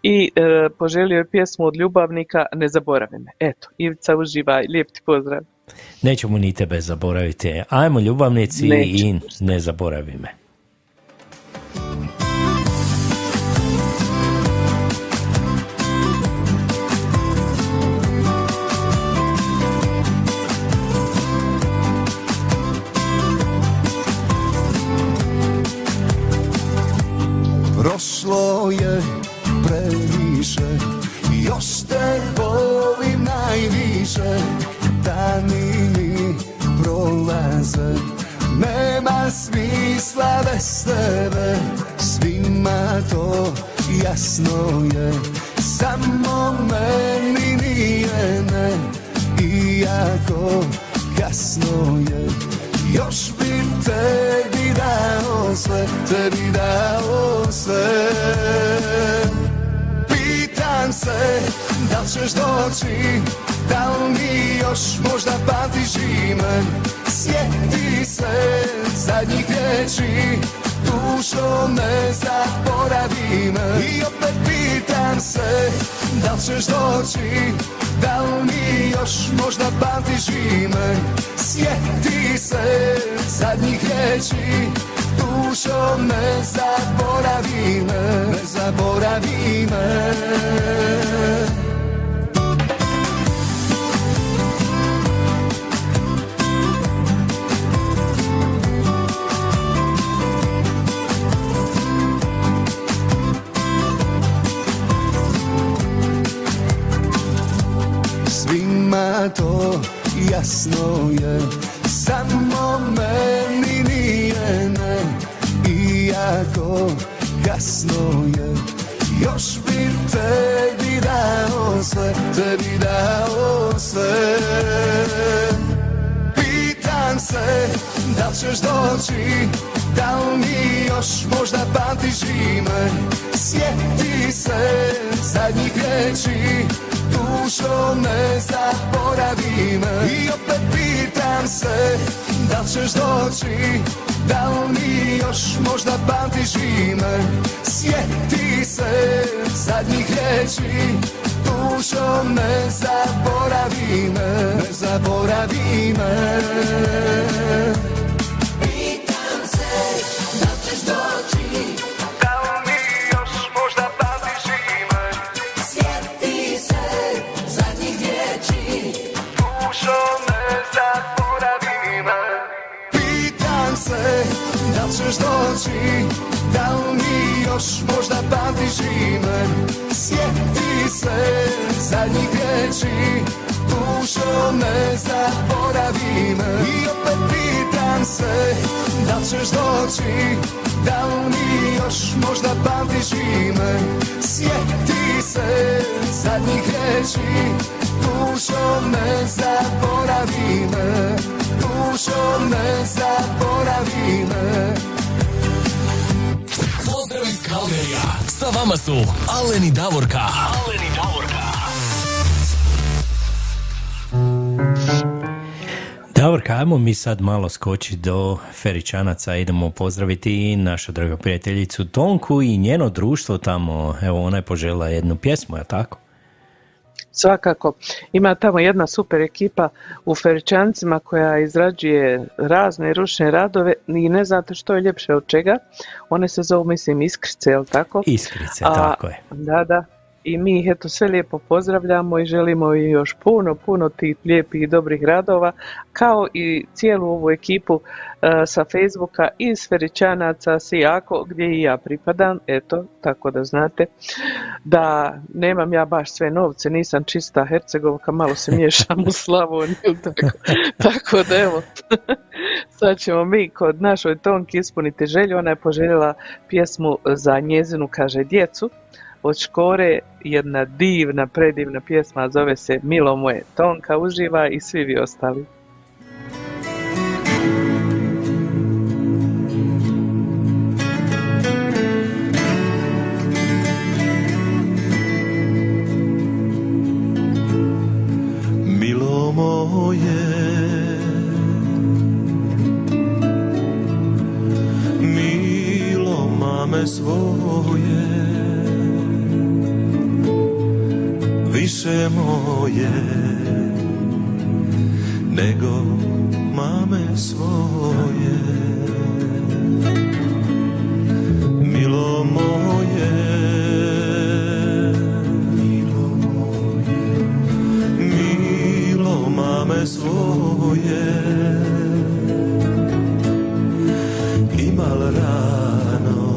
I e, poželio je pjesmu od Ljubavnika Ne zaboravi me. Eto, Ivica uživaj, lijep ti pozdrav. Nećemo ni tebe zaboraviti. Ajmo Ljubavnici Neću. i Ne zaboravi me. Prošlo je previše, još te volim najviše, dani mi prolaze, nema smisla bez tebe, svima to jasno je, samo meni nije ne, iako jasno je, još bi tebi dao sve, tebi dao sve. Pitam se, da li ćeš doći, da li mi još možda patiš ime. Sjeti se zadnjih riječi, dušo ne zaboravi me. I opet pitam se, da li ćeš doći, da li mi još možda pamtiš ime. Sjeti se zadnjih riječi, dušo ne zaboravi me, ne zaboravi me. Svima to jasno je, samo meni nije ne. Iako jasno je, još bi tebi dao sve, tebi dao sve. Pitam se, da li ćeš doći, da li mi još možda pamtiš ime. Sjeti se zadnjih riječi, dušo ne zaboravi me. I opet pitam se, da li ćeš doći, da li mi još možda pamtiš ime. Sjeti se zadnjih riječi, dušo ne zaboravi me, ne zaboravi me. Pitam se, da li ćeš doći, da li mi još možda pamtiš ime. Sjeti se zadnjih riječi, dušo ne zaboravi me. I opet pitam se, da li ćeš doći, da li mi još možda pamtiš ime. Sjeti se zadnjih riječi, dušo ne zaboravi me, dušo ne zaboravi me. Pozdrav iz Kalgarija, sa vama su Alen i Davorka. Alen i Davorka. Davorka, ajmo mi sad malo skoči do Feričanaca, idemo pozdraviti i našu dragu prijateljicu Tonku i njeno društvo tamo. Evo, ona je požela jednu pjesmu, je tako? Svakako. Ima tamo jedna super ekipa u Feričancima koja izrađuje razne ručne radove i ne znate što je ljepše od čega. One se zovu, mislim, iskrice, je li tako? Iskrice, A, tako je. Da, da. I mi ih eto sve lijepo pozdravljamo i želimo im još puno, puno tih lijepih i dobrih radova, kao i cijelu ovu ekipu uh, sa Facebooka iz Feričanaca, Sijako, gdje i ja pripadam, eto, tako da znate da nemam ja baš sve novce, nisam čista Hercegovka, malo se miješam u Slavoniju, tako, tako da evo, sad ćemo mi kod našoj Tonki ispuniti želju. Ona je poželjela pjesmu za njezinu, kaže, djecu, od Škore, jedna divna, predivna pjesma, zove se Milo moje. Tonka uživa i svi vi ostali. Milo moje, milo mame svoje, više moje nego mame svoje. Milo moje, milo moje, milo mame svoje. Imal rano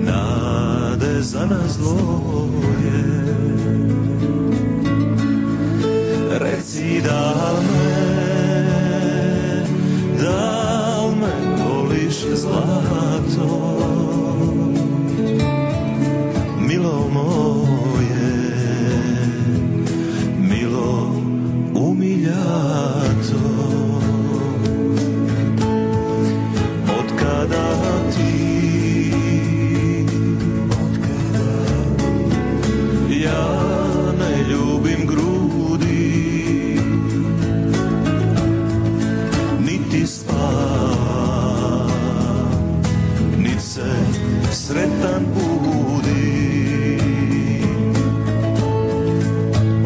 nade za nas dvoje. Reci da me, da me voliš zlato, milo moje, milo umiljato. Od kada ti, od kada ti, ja ne ljubim grudi, spavam, san budi.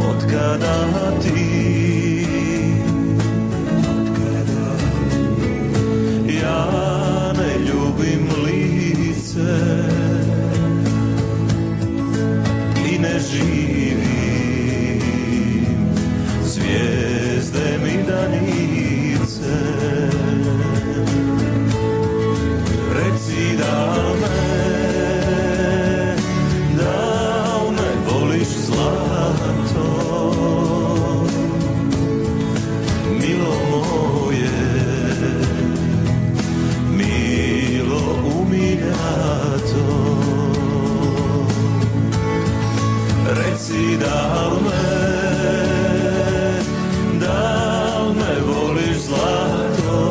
Od kada ti, od kada ja ne ljubim lice i ne živim zvijezde mi danice. Reci da me, da me voliš zlato, milo moje, milo umiljato. Reci da me, da me voliš zlato,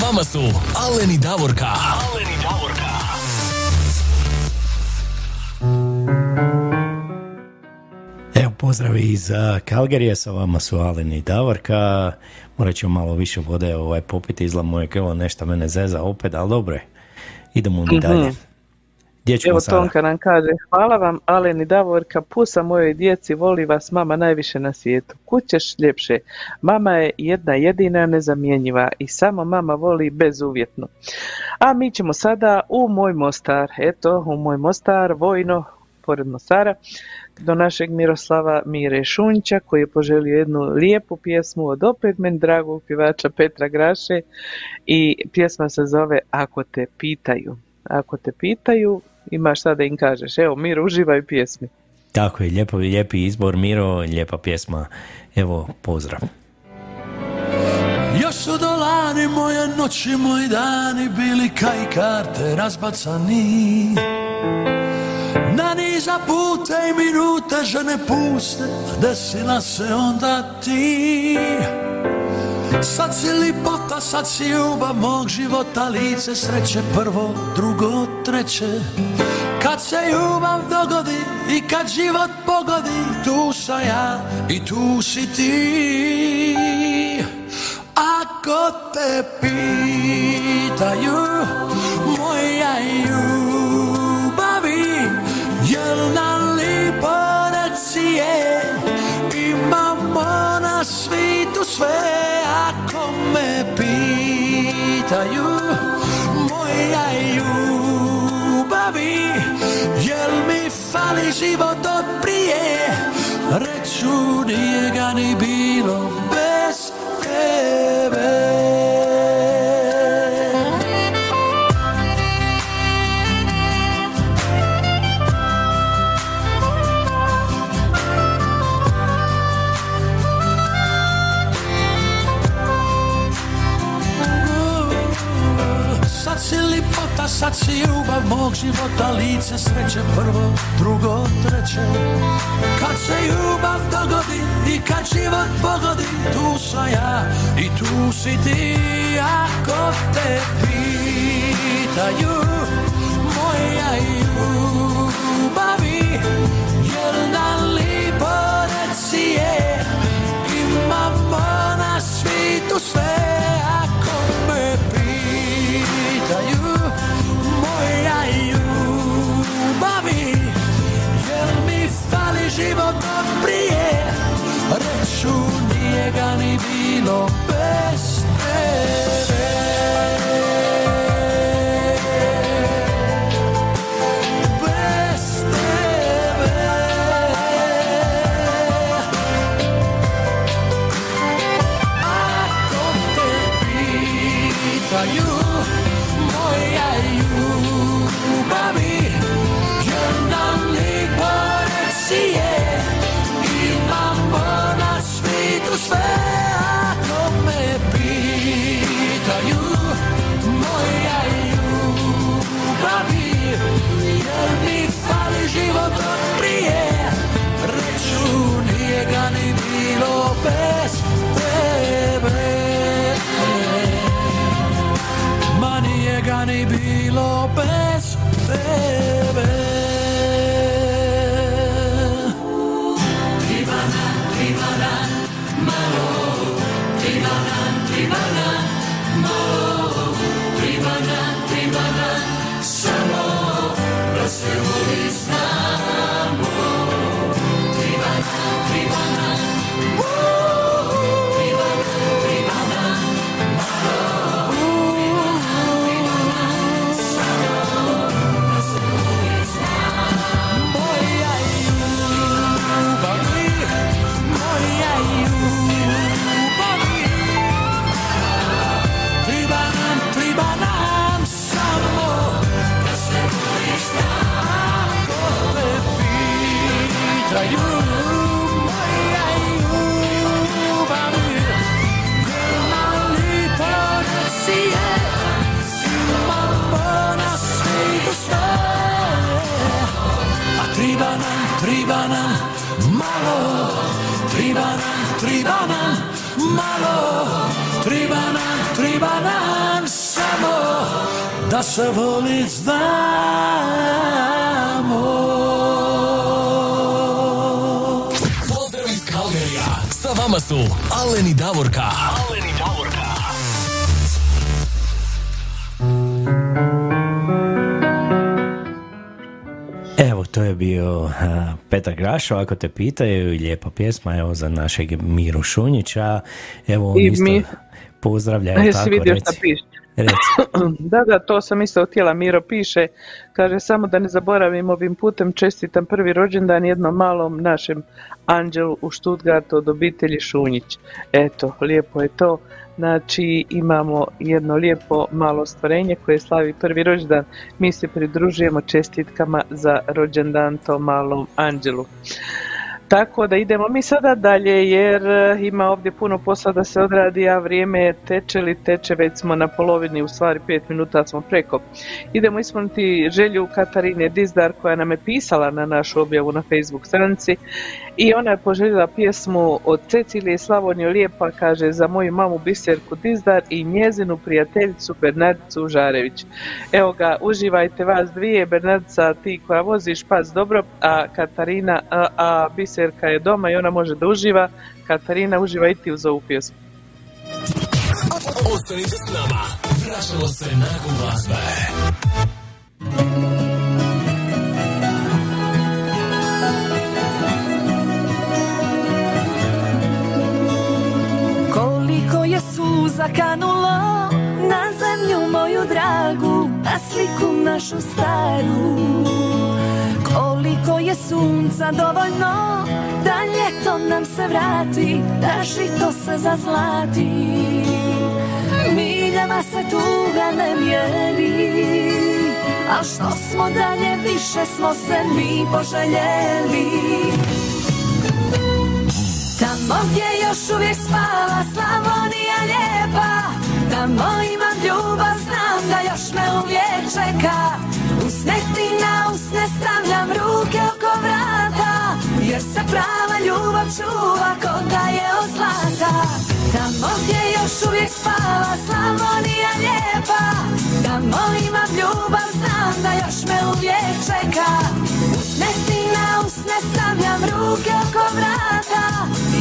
mame svoje. Aleni Davorka. Aleni Davorka. Evo pozdrav iz Calgaryja, sa vama su Aleni Davorka. Morat ću malo više vode ovaj, popiti, izla moje krvo, nešto mene zeza opet, ali dobro je. Idemo mi dalje. Evo sada? Tonka nam kaže, hvala vam Aleni Davorka, pusa mojoj djeci, voli vas mama najviše na svijetu. Kućeš ljepše, mama je jedna jedina nezamjenjiva i samo mama voli bezuvjetno. A mi ćemo sada u moj Mostar, eto u moj Mostar, vojno, pored Mostara, do našeg Miroslava Mire Šunća koji je poželio jednu lijepu pjesmu od opet meni dragog pjevača Petra Graše i pjesma se zove Ako te pitaju. Ako te pitaju, imaš sad da im kažeš, evo Miro, uživaj pjesmi. Tako je, lijepo, lijepi izbor Miro, lijepa pjesma, evo pozdrav. Još su dolani moje noći, moji dani, bili kaj karte razbacani. Na niza pute i minute žene puste, desila se onda ti. Sad si lipota, sad si ljubav mog života, lice sreće prvo, drugo, treće. Kad se ljubav dogodi i kad život pogodi, tu sam ja i tu si ti. Ako te pitaju moja ljubavi, jel nam lipo reci je, imamo na svijetu sve. Ako me pitaju moja ljubavi, jel mi fali život od prije, reću nije ga ni bilo bez tebe. Sad si ljubav mog života, lice sreće prvo, drugo, treće. Kad se ljubav dogodi i kad život pogodi, tu sam ja i tu si ti. I ako te pitaju moja ljubavi, jel da li poreci je, imamo na svijetu sve. Ako me pitaju moja ljubavi, jel mi fali životom prije, reću nije ga ni bilo bez tebe. Ga ni bilo bez tebe. Tribaran, tribaran, malo. Tribaran, tribaran, malo. Tribaran, tribaran, samo da se voli znamo. Tribaran, tribaran, Tribana, malo, tribana, tribana, malo, tribana, tribana, samo da se voli znamo. Pozdrav iz Kalgarija, sa vama su Alen i Davorka. Alen i Davorka. To je bio Petar Grašo, ako te pitaju, i lijepa pjesma, evo, za našeg Miru Šunjića. Evo, on isto mi pozdravlja. Jesi tako, vidio reci, šta piše? Da, da, to sam isto htjela. Miro piše, kaže, samo da ne zaboravim, ovim putem čestitam prvi rođendan jednom malom našem anđelu u Stuttgartu od obitelji Šunjić. Eto, lijepo je to. Znači, imamo jedno lijepo malo stvorenje koje slavi prvi rođendan. Mi se pridružujemo čestitkama za rođendan to malom anđelu. Tako da idemo mi sada dalje, jer ima ovdje puno posla da se odradi, a vrijeme teče li teče, već smo na polovini, u stvari pet minuta smo preko. Idemo ispuniti želju Katarine Dizdar, koja nam je pisala na našu objavu na Facebook stranici, i ona je poželjela pjesmu od Cecilije Slavonju lijepa, kaže, za moju mamu Biserku Dizdar i njezinu prijateljicu Bernardicu Užarević. Evo ga, uživajte vas dvije, Bernardica, ti koja voziš, pas dobro, a Katarina, a, a Biserka je doma i ona može da uživa. Katarina, uživa i ti uz ovu pjesmu. Ostanite s nama, vraćamo se nakon glazbe. Koliko je suza kanulo na zemlju moju dragu, na sliku našu staru. Koliko je sunca dovoljno da ljetom nam se vrati, da žito se zazlati. Miljama se tuga ne mjeri, a što smo dalje više smo se mi poželjeli. Tamo gdje još uvijek spava Slavonija lijepa, tamo imam ljubav, znam da još me uvijek čeka. Usnetina, usne stavljam ruke oko vrata, jer se prava ljubav čuva ko da je zlata, tamo gdje još uvijek spava Slavonija lijepa. Tamo imam ljubav, znam da još me uvijek čeka. Usne sina, usne stavljam ruke oko vrata,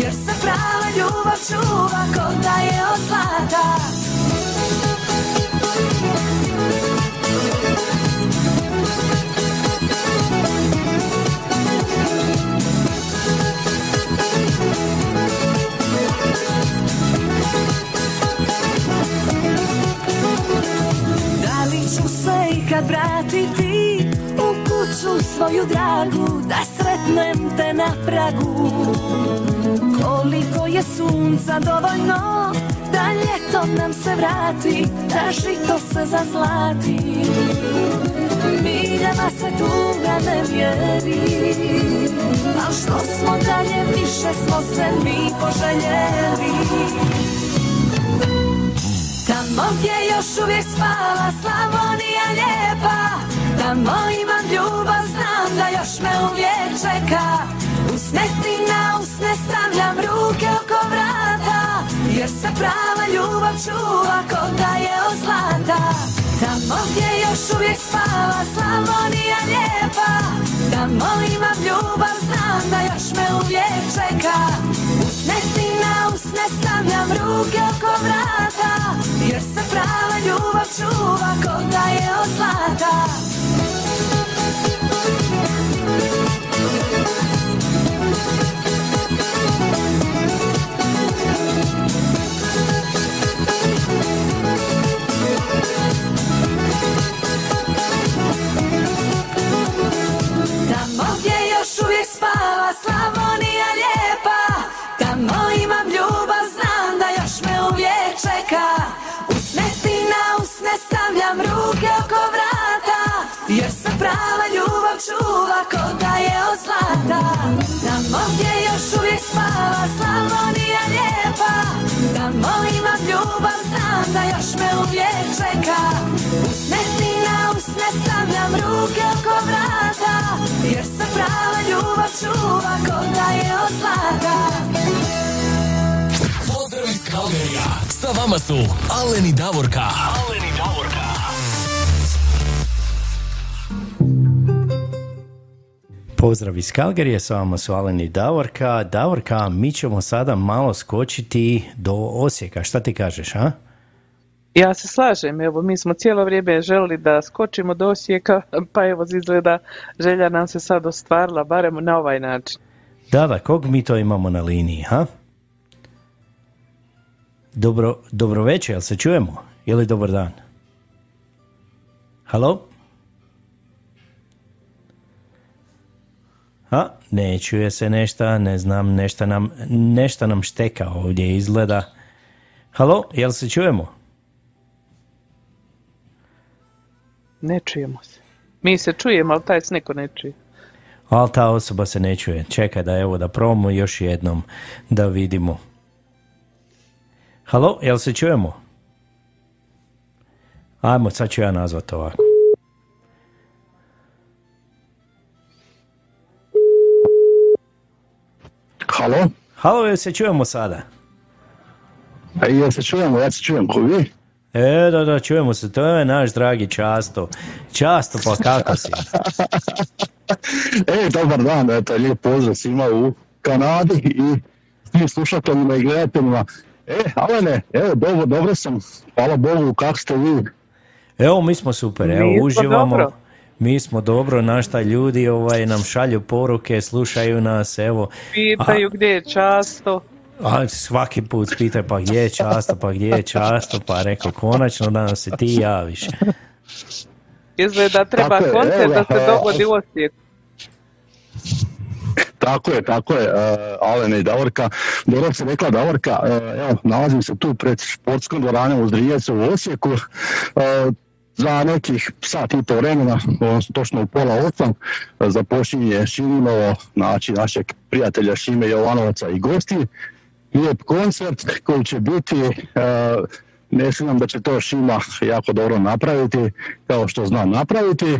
jer se prava ljubav čuva ko da je od zlata. Ću se ikad vratiti u kuću svoju dragu, da sretnem te na pragu. Koliko je sunca dovoljno da ljetom nam se vrati, da žito se zazlati. Miljama se tuga ne vjeri, al što smo dalje više smo se mi poželjeli. Tamo gdje još uvijek spava Slavonija lijepa, tamo imam ljubav, znam da još me uvijek čeka. Usne tina, usne stavljam ruke oko vrata, jer se prava ljubav čuva ko da je od zlata. Tamo gdje još uvijek spava Slavonija lijepa, tamo imam ljubav, znam da još me uvijek čeka. Usne tina, usne stavljam ruke oko vrata, jer se prava ljubav čuva ko da je od zlata. Tamo gdje još uvijek spava Slavonija lijepa, tamo imam ljubav, znam da još me uvijek čeka. Usne tina, usne stavljam ruke oko vrata, jer se prava ljubav čuva ko da je od zlata. Tamo gdje još uvijek spava Slavonija lijepa, tamo imam ljubav, znam da još me uvijek čeka. Usne tina, usne stavljam ruke oko vrata, jer se prava ljubav čuva ko da je od zlata. Pozdrav iz Kalgarija, sa vama su Alen i Davorka. Alen i Davorka. Pozdrav iz Kalgarije, sa vama su Alen i Davorka. Davorka, mi ćemo sada malo skočiti do Osijeka. Šta ti kažeš, a? Ja se slažem, evo mi smo cijelo vrijeme želili da skočimo do Osijeka, pa evo izgleda želja nam se sad ostvarila, barem na ovaj način. Da, da, kog mi to imamo na liniji, ha? Dobro, dobro večer, jel se čujemo? Ili dobar dan? Halo? A, ne čuje se nešta, ne znam, nešta nam, nešta nam šteka ovdje izgleda. Halo, jel se čujemo? Ne čujemo se. Mi se čujemo, ali taj se neko ne čuje. Ali ta osoba se ne čuje. Čekaj da evo da probamo još jednom da vidimo. Halo, jel se čujemo? Ajmo, sad ću ja nazvat ovako. Halo? Halo, jel se čujemo sada? A jel se čujemo, ja se čujem, ko vi? E, da, da, čujemo se, to je naš dragi Často. Často, pa kako si? E, dobar dan, eto, lijep pozdrav svima u Kanadi i svim slušateljima i gledateljima. E, Alene, evo, dobro, dobro sam, hvala Bogu, kako ste vi? Evo, mi smo super, evo, mi uživamo. Dobro. Mi smo dobro, našta ljudi ovaj, nam šalju poruke, slušaju nas, evo. Pitaju gdje je Často. A svaki put pitaj pa gdje je Často, pa gdje je Často, pa rekao konačno da nam se ti javiš. Izgleda treba tako koncert je, da se dogodi u Osijeku. Tako je, tako je, uh, Alena i Davorka. Dobro se rekla Davorka, uh, evo, nalazim se tu pred sportskom dvoranom u Zdrijevcu u Osijeku. Uh, Za nekih sat i to vremena, točno u pola osam, započinje Šiminovo, znači našeg prijatelja Šime Jovanovića i gosti. Lijep koncert koji će biti uh, Ne sumnjam da će to Šima jako dobro napraviti, kao što zna napraviti. E,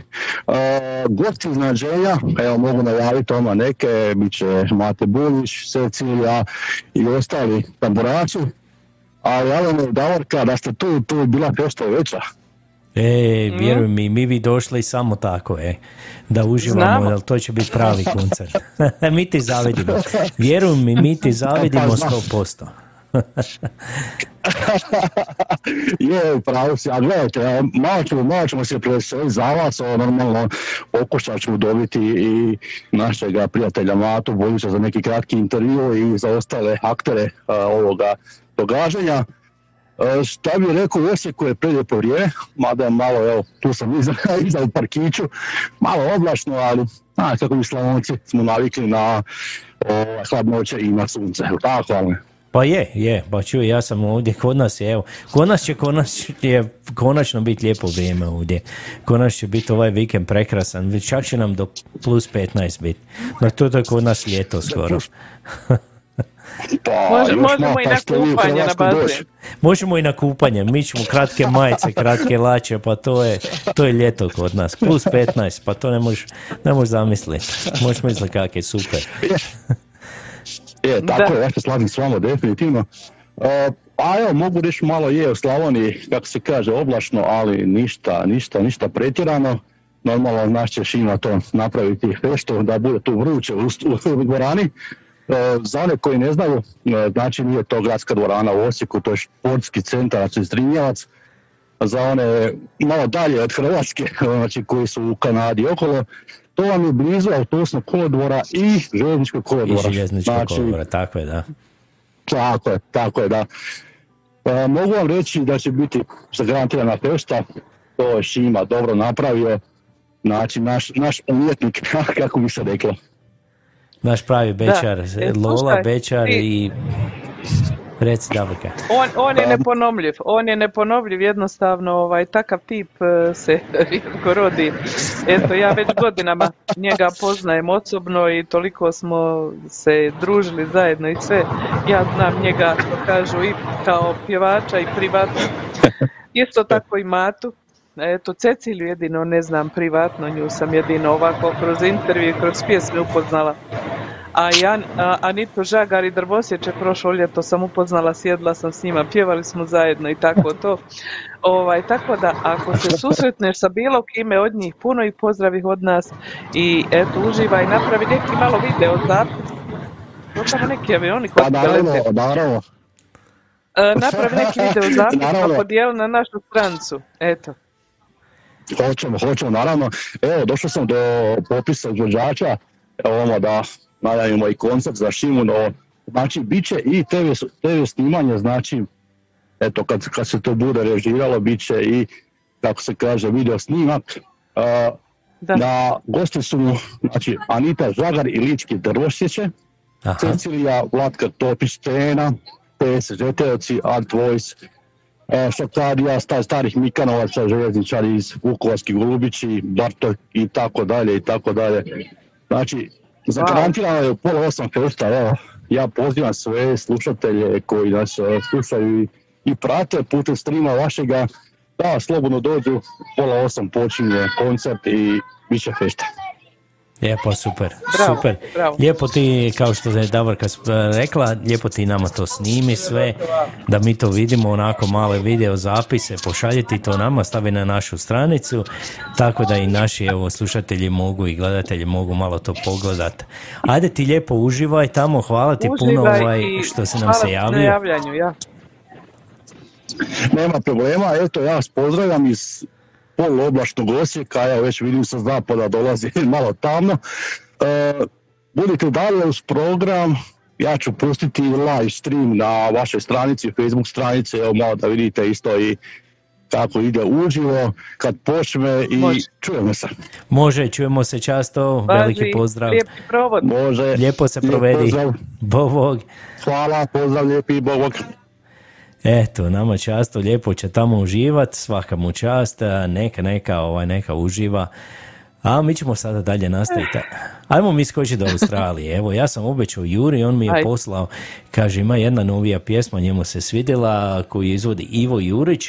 gosti iznadženja, evo mogu najaviti oma neke, bit će Mate Bulić, Cecilija i ostali tamburači. Ali javljeno je Davorka da ste tu, tu bila nešto veća. E, vjeruj mi, mi bi došli samo tako, e, da uživamo, jer to će biti pravi koncert. Mi ti zavidimo. Vjeruj mi, mi ti zavidimo sto posto. Je, pravo si, a gledajte, malo ćemo, malo ćemo se preseliti za vas, normalno okušat ću dobiti i našega prijatelja Matu Bojića za neki kratki intervju i za ostale aktere a, ovoga događanja. E, šta bih rekao, u Osijeku je prelijepo vrijeme, mada je malo, evo, tu sam iza, iza u parkiću, malo oblačno, ali a, kako mi Slavonci smo navikli na o, hladnoće i na sunce, tako vam je. Pa je, je, pa čuj, ja sam ovdje, kod nas je, evo, kod nas će konač, je, konačno biti lijepo vrijeme ovdje, konačno će biti ovaj vikend prekrasan, čak će nam do plus petnaest biti, no to je kod nas ljeto skoro. Pa, Može, možemo i na kupanje na bazen. Možemo i na kupanje, mi ćemo kratke majice, kratke lače, pa to je, to je ljeto kod nas, plus petnaest, pa to ne možeš ne možeš zamisliti, možeš misliti kak je super. Je, tako da. Je, ja se slažem s vama, definitivno. E, a evo, mogu reći malo je u Slavoniji, kako se kaže, oblačno, ali ništa, ništa, ništa pretjerano. Normalno naš će Šima to napraviti nešto da bude tu vruće u, u dvorani. E, za one koji ne znaju, e, znači nije to gradska dvorana u Osijeku, to je športski centar Zrinjevac. Za one malo dalje od Hrvatske, znači koji su u Kanadi okolo, to vam je blizu autobusnog kolodvora i željezničkog kolodvora. I željezničkog znači, kolodvora, tako je, da. Tako je, tako je, da. E, mogu vam reći da će biti zagarantirana fešta, to je Šima dobro napravio, znači naš, naš umjetnik, kako bi se reklo. Naš pravi bečar, da, Lola bečar i... i... Reci Davorka. On, on je neponovljiv, on je neponovljiv, jednostavno ovaj, takav tip se rijetko rodi. Eto, ja već godinama njega poznajem osobno i toliko smo se družili zajedno i sve. Ja znam njega, što kažu, i kao pjevača i privatno. Isto tako i Matu. Eto, Ceciliju jedino ne znam privatno, nju sam jedino ovako kroz intervju i kroz pjesme upoznala. A ja, Anito Žagar i Drvosjeće prošlo ljeto sam upoznala, sjedla sam s njima, pjevali smo zajedno i tako to. Ovaj, tako da ako se susretneš sa bilo kime od njih, puno i pozdravih od nas i eto, uživaj, napravi neki malo video zapis. Potamo neki avioni koji lete. Naravno. Napravi neki video zapis pa podijeli na našu strancu. Eto. Hoćemo, hoćemo, naravno. Evo, došao sam do popisa izvođača. Evo ono da... Nadavimo i koncert za Šimu, no, znači bit će i te ve snimanje, znači, eto, kad, kad se to bude režiralo, bit će i, kako se kaže, video snimak. Uh, na gosti su, znači, Anita Žagar i Lički Drvošćeće, Cecilija, Vlatka Topić, Tena, P S Žeteoci, Art Voice, uh, Šokarija, star, starih Mikanovaca, željezničari iz Vukovarskih Golubići, Bartoj i tako dalje, i tako dalje. Znači, zagarantirano je u pola osam fešta, evo, ja pozivam sve slušatelje koji nas slušaju i prate putem streama vašega, da slobodno dođu, pola osam počinje koncert i bit će fešta. Lijepo, super, bravo, super. Bravo. Lijepo ti, kao što je Davorka rekla, lijepo ti nama to snimi sve, da mi to vidimo, onako male video zapise, pošaljiti to nama, stavi na našu stranicu, tako da i naši evo, slušatelji mogu i gledatelji mogu malo to pogledati. Ajde ti lijepo uživaj tamo, hvala ti uživaj puno ovaj, što se nam se javio. Javljanju, ja. Nema problema, eto ja vas pozdravljam iz... poloblašnog Osijeka, ja već vidim sa zapada dolazi malo tamno. E, budite dalje uz program, ja ću pustiti live stream na vašoj stranici, Facebook stranici, evo malo da vidite isto i tako ide uživo, kad počne i može. Čujemo se. Može, čujemo se často, pazi, veliki pozdrav. Lijepi provod. Može. Lijepo se provedi. Lijep bog. Hvala, pozdrav lijepi, bog. Eto, nama často, lijepo će tamo uživati, svaka mu čast, neka, neka, ovaj, neka uživa. A mi ćemo sada dalje nastaviti. Ajmo mi skočiti do Australije. Evo, ja sam obećao Juri, on mi je Aj. poslao, kaže, ima jedna novija pjesma, njemu se svidjela, koju izvodi Ivo Jurić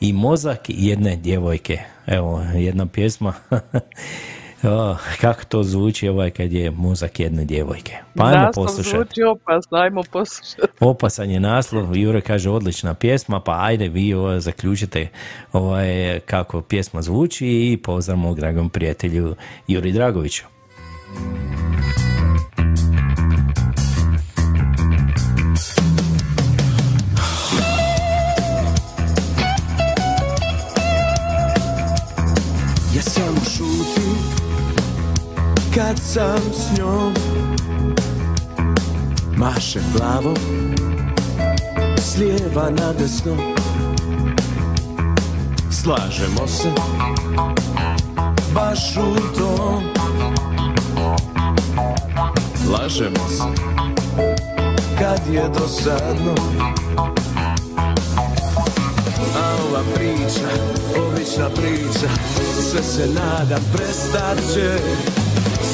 i Mozak jedne djevojke. Evo, jedna pjesma. Oh, kako to zvuči ovaj kad je muzak jedne djevojke. Pa ajmo naslov poslušati. Zvuči opasno, ajmo poslušati. Opasan je naslov, Jure kaže odlična pjesma, pa ajde vi ovo zaključite ovaj, kako pjesma zvuči i pozdrav mog dragom prijatelju Juri Dragoviću. Ja samo šutim kad sam s njom, mašem glavom s lijeva na desno, slažemo se baš u tom, lažemo se kad je dosadno, a ova priča, obična priča, sve se nada prestat će.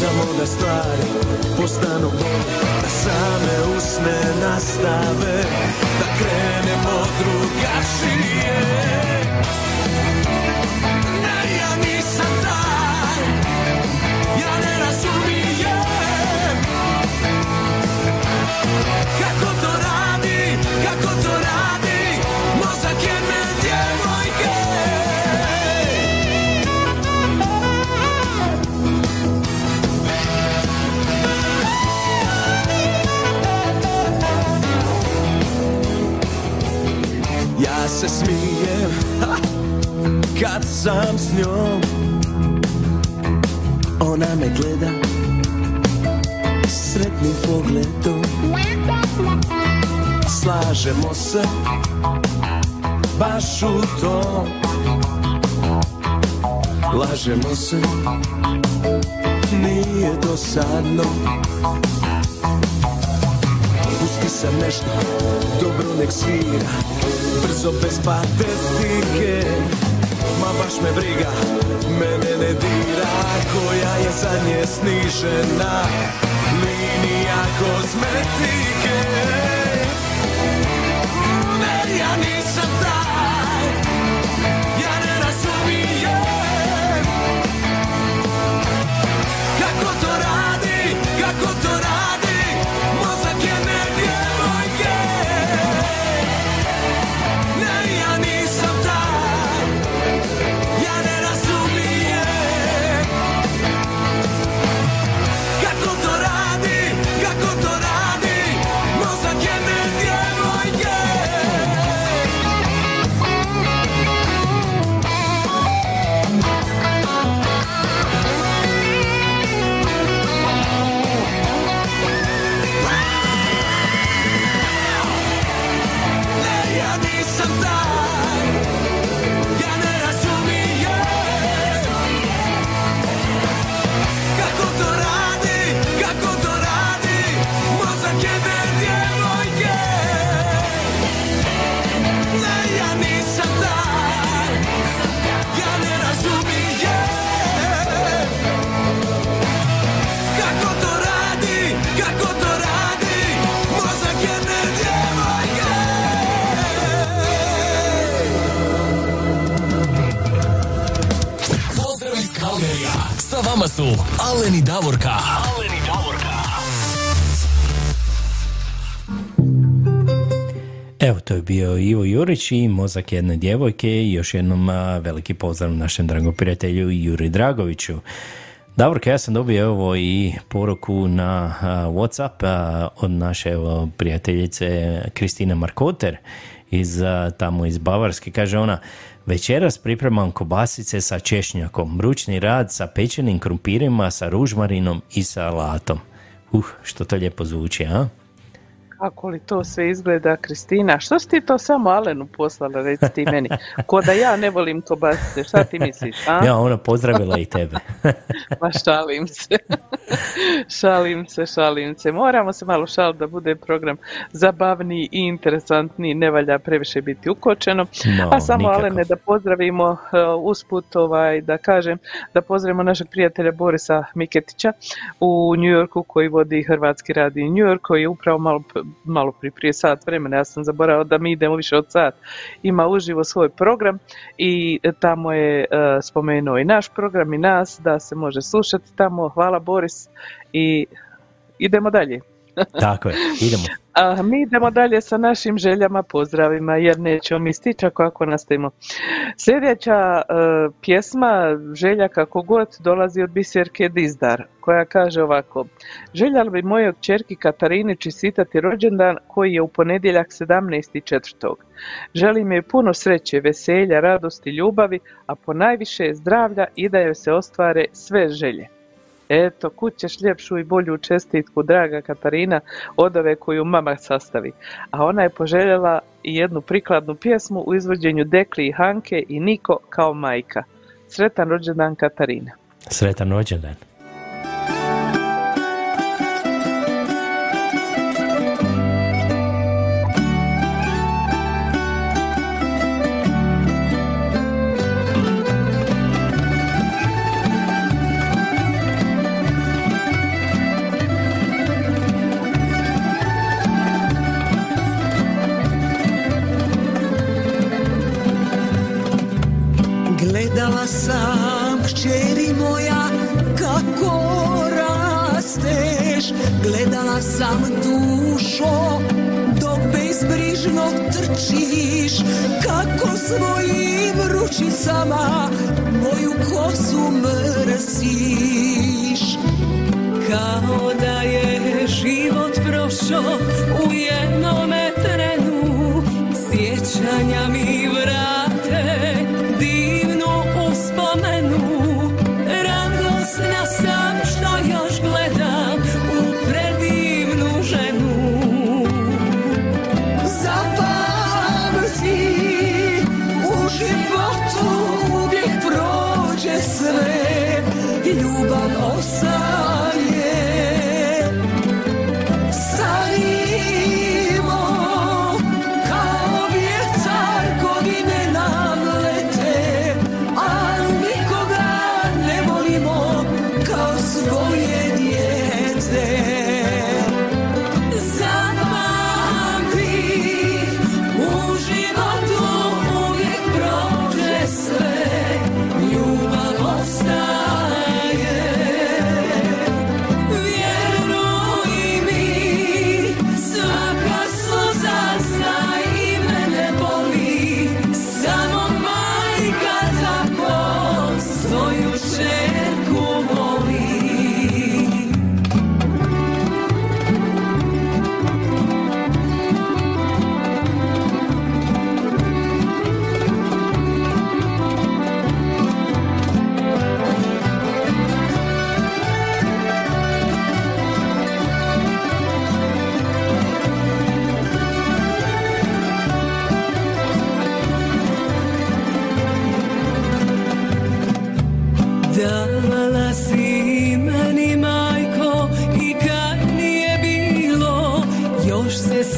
Samo da stvari postanu bolje, da same usne nastave, da krenemo drugačije. Ne, ja nisam taj, ja ne razumijem kako to radi, kako to radi mozak jedne djevojke. Ja se smijem, ha, kad sam s njom, ona me gleda sretnim pogledom, slažemo se baš u to, lažemo se, nije dosadno. Pusti sam nešto, dobro nek svira, brzo bez patetike, ma baš me briga, mene ne dira, koja je za nje snižena linija kozmetike. Ne, ja nisam taj, ja ne razumijem kako to radi, kako to radi. Vama su Alen i Davorka. Alen i Davorka. Evo, to je bio Ivo Jurić i Mozak jedne djevojke. I još jednom veliki pozdrav našem dragom prijatelju Juri Dragoviću. Davorka, ja sam dobio evo i poruku na WhatsApp od naše evo, prijateljice Kristine Markoter iz, tamo iz Bavarske. Kaže ona: večeras pripremam kobasice sa češnjakom, ručni rad sa pečenim krumpirima, sa ružmarinom i salatom. Uh, što to lijepo zvuči, a? Kako li to sve izgleda, Kristina? Što si ti to samo Alenu poslala, reci ti meni? Ko da ja ne volim kobasice, šta ti misliš, a? Ja, ona pozdravila i tebe. Ma šalim se. Šalim se, šalim se. Moramo se malo šaliti da bude program zabavniji i interesantniji. Ne valja previše biti ukočeno. No, A samo, nikako. Alene, da pozdravimo uh, usput, ovaj, da kažem, da pozdravimo našeg prijatelja Borisa Miketića u New Yorku, koji vodi Hrvatski radio New York, koji je upravo malo, malo pri prije sat vremena, ja sam zaboravila da mi idemo više od sat, ima uživo svoj program i tamo je uh, spomenuo i naš program i nas, da se može slušati tamo. Hvala Boris i idemo dalje. Tako je, idemo. A mi idemo dalje sa našim željama, pozdravima, jer nećemo mi stići ako nastavimo. Sljedeća uh, pjesma, želja kako god, dolazi od Biserke Dizdar, koja kaže ovako: željela bi mojoj kćerki Katarini čestitati rođendan koji je u ponedjeljak sedamnaestog četvrtog Želim joj puno sreće, veselja, radosti, ljubavi, a ponajviše zdravlja i da joj se ostvare sve želje. Eto, kud ćeš ljepšu i bolju čestitku, draga Katarina, od ove koju mama sastavi. A ona je poželjela jednu prikladnu pjesmu u izvođenju Dekli i Hanke i Niko kao majka. Sretan rođendan, Katarina. Sretan rođendan. Sam dušo, dok bezbrižno trčiš, kako svojim ručicama moju kosu mrsiš. Kao da je život prošao u jednome trenu, sjećanja mi vrate divnu uspomenu. Radosna sam što još gledam u predivnu ženu. Zapamti, u životu uvijek prođe sve, ljubav ostaje. Starimo kao vjetar, godine nam lete, ali nikoga ne volimo kao svoje dijete.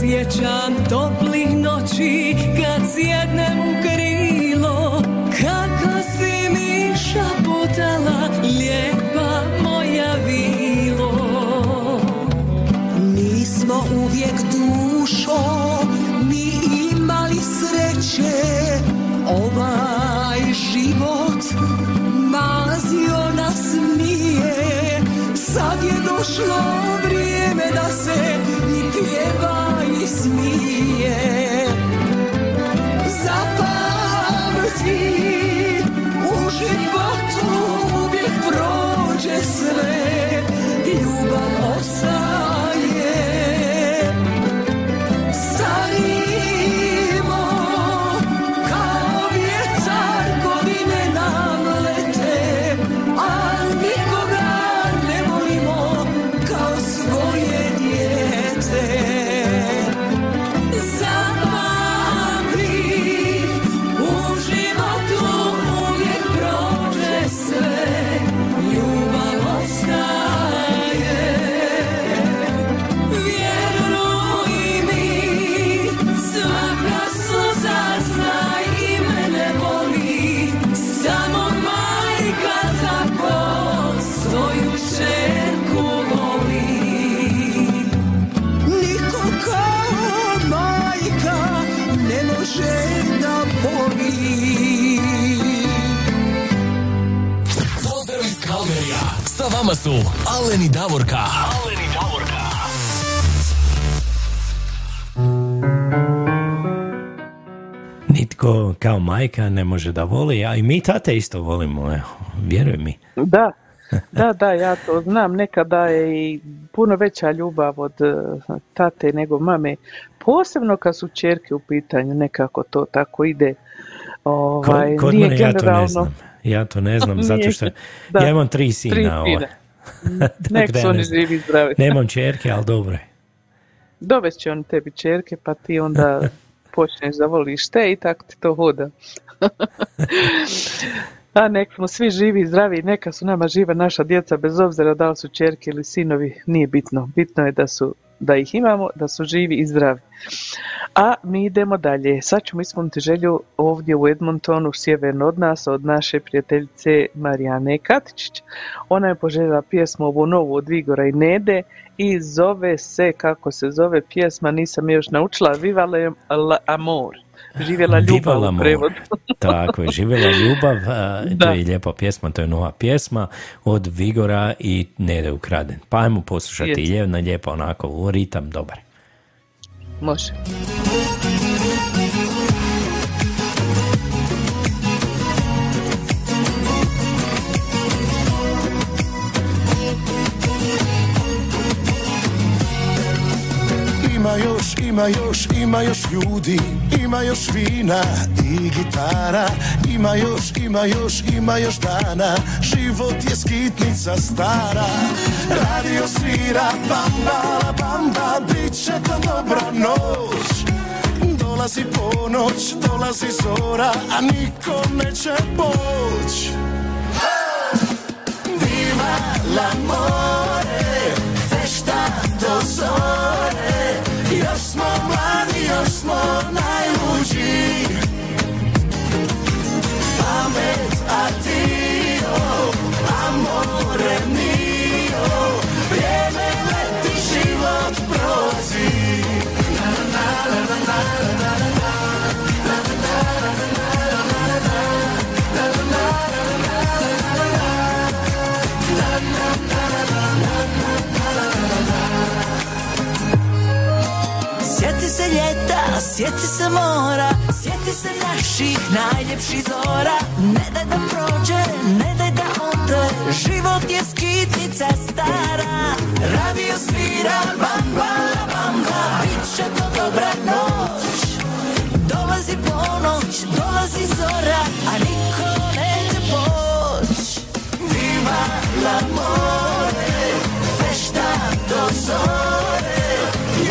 Sjećam toplih noći kad sjednem u krilo, kako si mi šaputala, lijepa moja vilo. Nismo uvijek dušo ni imali sreće, ovaj život mazio nas nije. Sad je došlo vrijeme da se i pjeva i smije. Zapamti, u životu uvijek prođe sve, ljubav ostaje. Stari Zap nama su Alen i Davorka. Alen i Davorka. Nitko kao majka ne može da voli, a i mi tate isto volimo, vjeruj mi. Da, da, da, ja to znam, nekada je i puno veća ljubav od tate nego mame, posebno kad su čerke u pitanju, nekako to tako ide. Ovaj, kod mene ja to ne znam, ja to ne znam, zato što da, ja imam tri sina. Tri sina. Nek su oni živi zdravi. Nemam čerke, ali dobro je. Dovest će oni tebi čerke, pa ti onda počneš da voliš te i tako ti to hoda. A nek smo svi živi i zdravi, neka su nama živa naša djeca, bez obzira da li su čerke ili sinovi, nije bitno. Bitno je da su, da ih imamo, da su živi i zdravi. A mi idemo dalje. Sad ćemo ispuniti želju ovdje u Edmontonu, sjeverno od nas, od naše prijateljice Marijane Katičić. Ona je poželjela pjesmu ovu novu od Vigora i Nede i zove se, kako se zove pjesma, nisam još naučila, Viva l'amor. Živjela ljubav u prevodu. Tako je, živjela ljubav, to je lijepa pjesma, to je nova pjesma od Vigora i Nede Ukraden. Pa ajmo poslušati, i ljevna lijepa onako, u ritam dobar. Može. Ima još, ima još, ima još ljudi, ima još vina i gitara. Ima još, ima još, ima još dana, život je skitnica stara. Radio svira, bamba, bamba, bit će to dobra noć. Dolazi ponoć, dolazi zora, a niko neće poć. Viva l'amore, fešta do zore. Još smo mladi, još smo najluđi. Pamet adio, amore mio, vrijeme leti, život prolazi. Na na na na na na na na. Sjeti se ljeta, sjeti se mora, sjeti se naših najljepših zora. Ne daj da prođe, ne daj da ode, život je skitnica stara. Radio svira, bamba, bamba, bit će to dobra noć. Dolazi ponoć, dolazi zora, a niko neće poć. Viva l'amore, fešta do zore.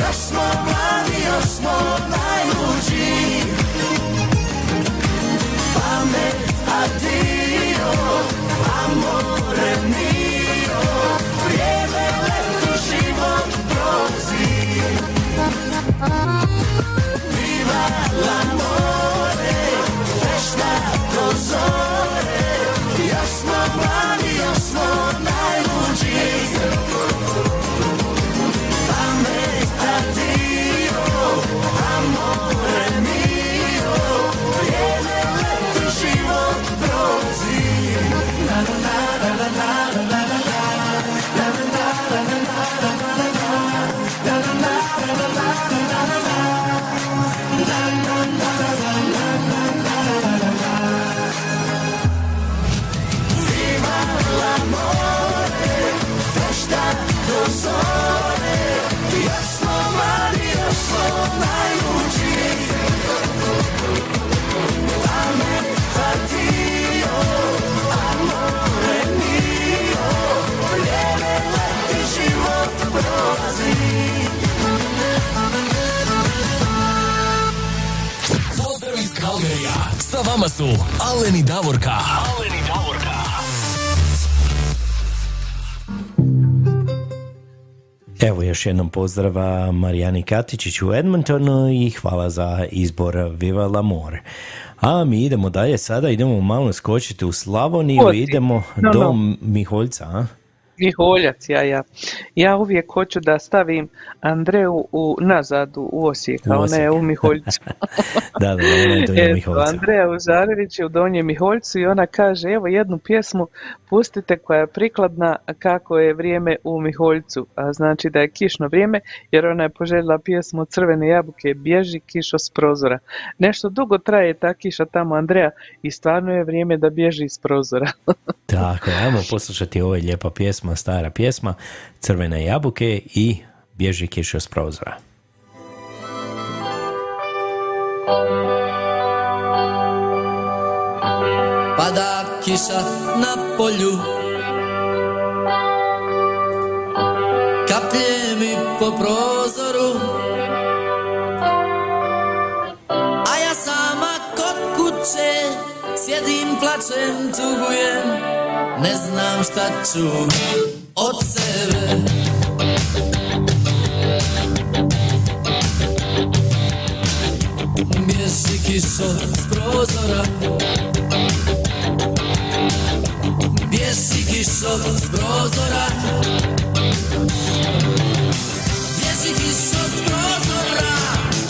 Još smo mladi, još smo najluđi. Pamet adio, amore mio, vrijeme leti, život prolazi. Viva l'amore, fešta do zore. Još smo mladi, još smo najluđi. Sa vama su Alen i Davorka. Alen i Davorka. Evo još jednom pozdrava Marijani Katičić u Edmontonu i hvala za izbor Viva l'amore. A mi idemo dalje sada, idemo malo skočiti u Slavoniju, idemo no, do no. Miholjca, a? Miholjac, ja, ja. Ja uvijek hoću da stavim Andreju u nazadu u Osijek, a ona je u Miholjcu. Da, da, ona je donja Miholjca. Andreja Užarević je u Donjem Miholjcu i ona kaže, evo jednu pjesmu pustite koja je prikladna kako je vrijeme u Miholjcu, a znači da je kišno vrijeme, jer ona je poželjela pjesmu od Crvene jabuke, bježi kišo s prozora. Nešto dugo traje ta kiša tamo, Andreja, i stvarno je vrijeme da bježi iz prozora. Tako, ajmo poslušati, ovo je lijepa pjesma, stara pjesma, Crvene jabuke i bježi kišo s prozora. Pada kiša na polju, kaplje mi po prozoru, a ja sama kod kuće sjedim, plačem, tugujem, ne znam šta ću od sebe. Bježi kišo s prozora, bježi kišo s prozora, bježi kišo s prozora,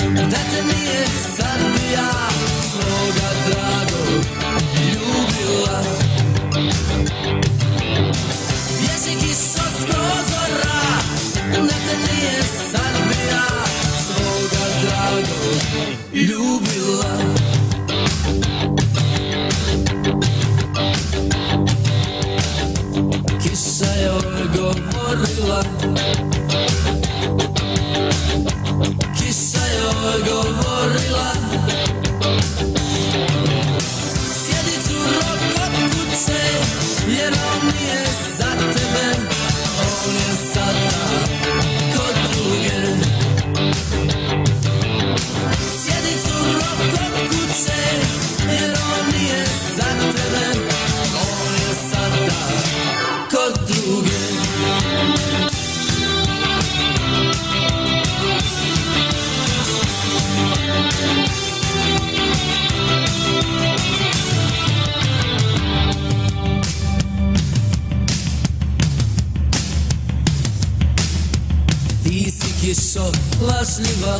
da te nije sad bi ja svoga dragog ljubila. Bježi kišo s prozora, da te nije sad bi ja svoga dragog ljubila. Kiša je odgovorila, kiša je odgovorila, sjedi curo kod kuće, jer on nije za tebe, on je sada kod druge. Sjedi curo kod kuće, jer on nije za tebe, on je sada kod druge. Ti si kišo lažljiva,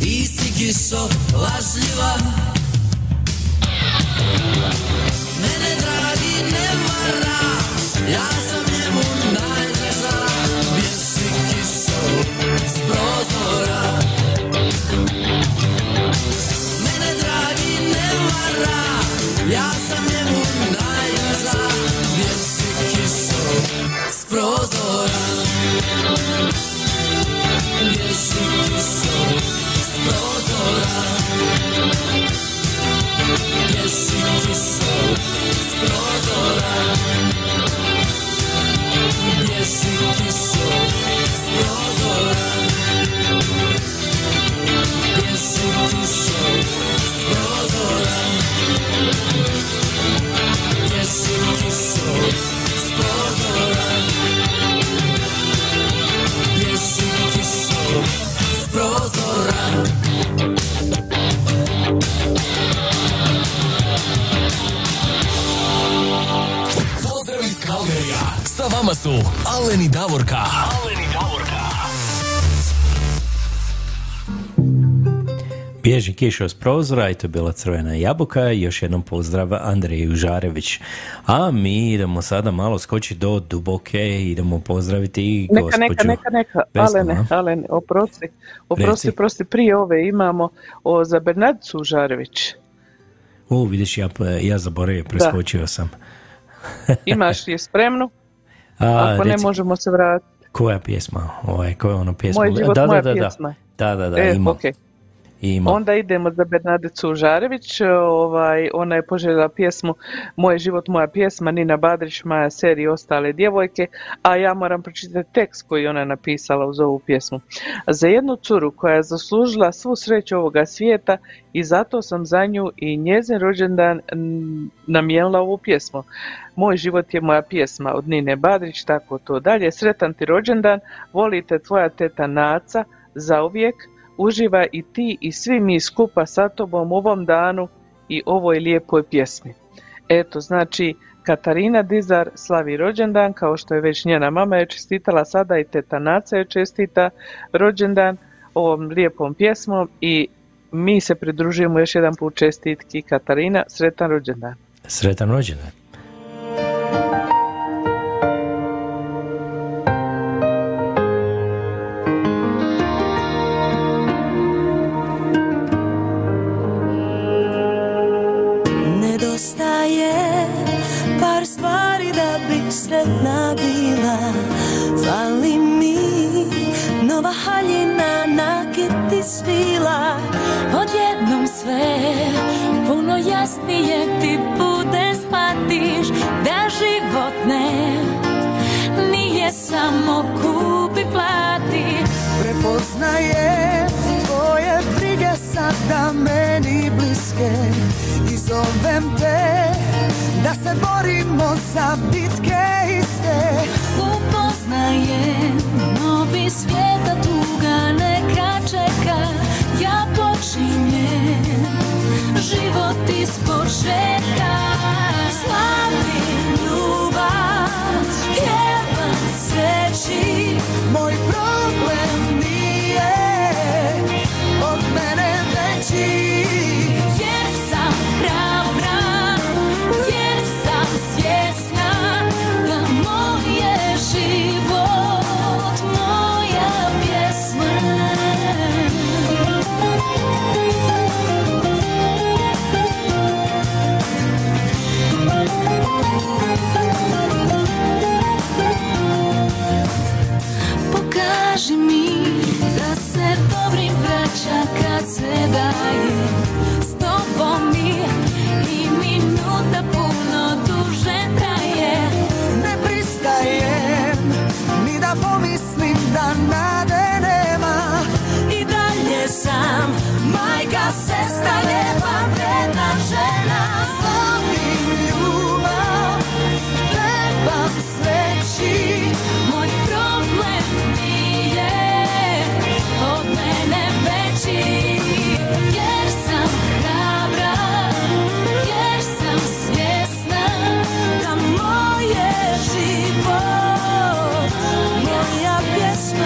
ti si kišo lažljiva, mene dragi ne vara, ja sam njemu najdraža. Bježi kišo s prozora, mene dragi ne vara, ja sam njemu najdraža. Bježi kišo s prozora, bježi kišo s prozora, bježi kišo s prozora, bježi kišo s prozora, bježi kišo s prozora, bježi kišo s prozora, bježi kišo s prozora. Sa vama su Alen i Davorka. Alen i Davorka. Bježi kišo s prozora, i to je bila Crvena jabuka. Još jednom pozdrav Andreji Užarević. A mi idemo sada malo skočiti do Duboke, idemo pozdraviti i neka, gospođu. Neka, neka, neka, Vesna. Alene, Alene, oprosti, oprosti, oprosti, prije ove imamo o, za Bernardicu Užarević. O, vidiš, ja, ja zaboravio, preskočio da. sam. Imaš je spremnu? A, Ako reci, ne možemo se vratiti. Koja pjesma? Ovaj, koja je ono pjesma? Moj život, da, moja da, pjesma. Da, da, da, e, ima. Okay. Ima. Onda idemo za Bernardicu Užarević. Ovaj, ona je poželjela pjesmu Moj život, moja pjesma, Nina Badrić, Maja Seri i ostale djevojke, a ja moram pročitati tekst koji ona napisala uz ovu pjesmu. Za jednu curu koja je zaslužila svu sreću ovoga svijeta, i zato sam za nju i njezin rođendan namijenila ovu pjesmu. Moj život je moja pjesma od Nine Badrić, tako to dalje. Sretan ti rođendan, volite tvoja teta Naca, zauvijek. Uživaj i ti i svi mi skupa sa tobom u ovom danu i ovoj lijepoj pjesmi. Eto, znači, Katarina Dizdar slavi rođendan, kao što je već njena mama je čestitala, sada i teta Naca je čestita rođendan ovom lijepom pjesmom i mi se pridružujemo još jedan put čestitki Katarina. Sretan rođendan. Sretan rođendan. Sretna bila, fali mi nova haljina, nakiti svila, odjednom sve puno jasnije ti bude, shvatiš da život ne nije samo kupi plati. Prepoznaje tvoje brige sada meni bliske i zovem te da se borimo za bitke iste. Upoznajem novi svijet, a tuga neka čeka. Ja počinjem život iz početka. Slavim ljubav, pjevam sreći, moj problem nije od mene veći. Pokaži mi da se dobrim vraća kad se daje, s tobom mi i minuta puno duže traje. Ne pristajem ni da pomislim da nade nema, i dalje sam majka, sestra, lijepa, vredna žena. Slavim ljubav, trebam sreći, moj problem nije od mene veći. Jer sam hrabra, jer sam svjesna da moje život moja pjesma.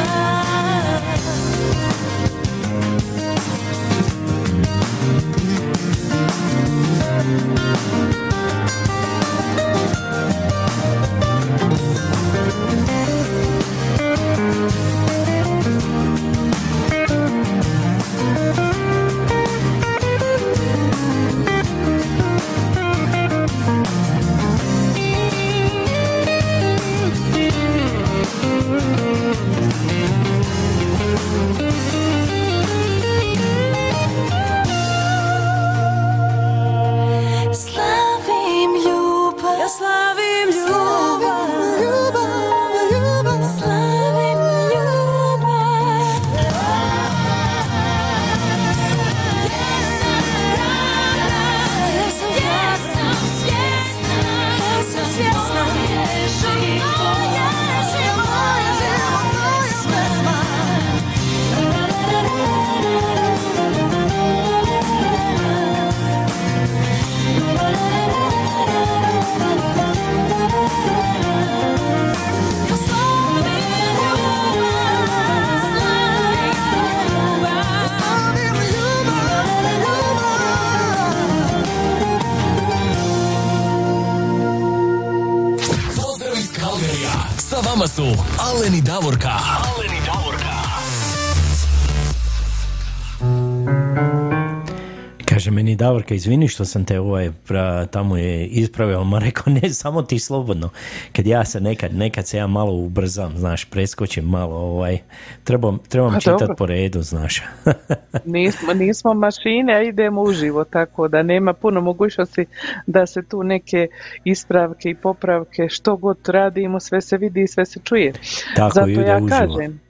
Aleni Davorka. Aleni Davorka. Kaže meni Davorka, izvini što sam te ovaj pra, tamo je ispravio, ma rekao ne, samo ti slobodno. Kad ja se nekad, nekad se ja malo ubrzam, znaš, preskočim malo, ovaj, trebam, trebam čitati po redu, znaš. nismo, nismo mašine, a idemo uživo, tako da nema puno mogućnosti da se tu neke ispravke i popravke, što god radimo, sve se vidi i sve se čuje. Tako, zato ja uživo kažem,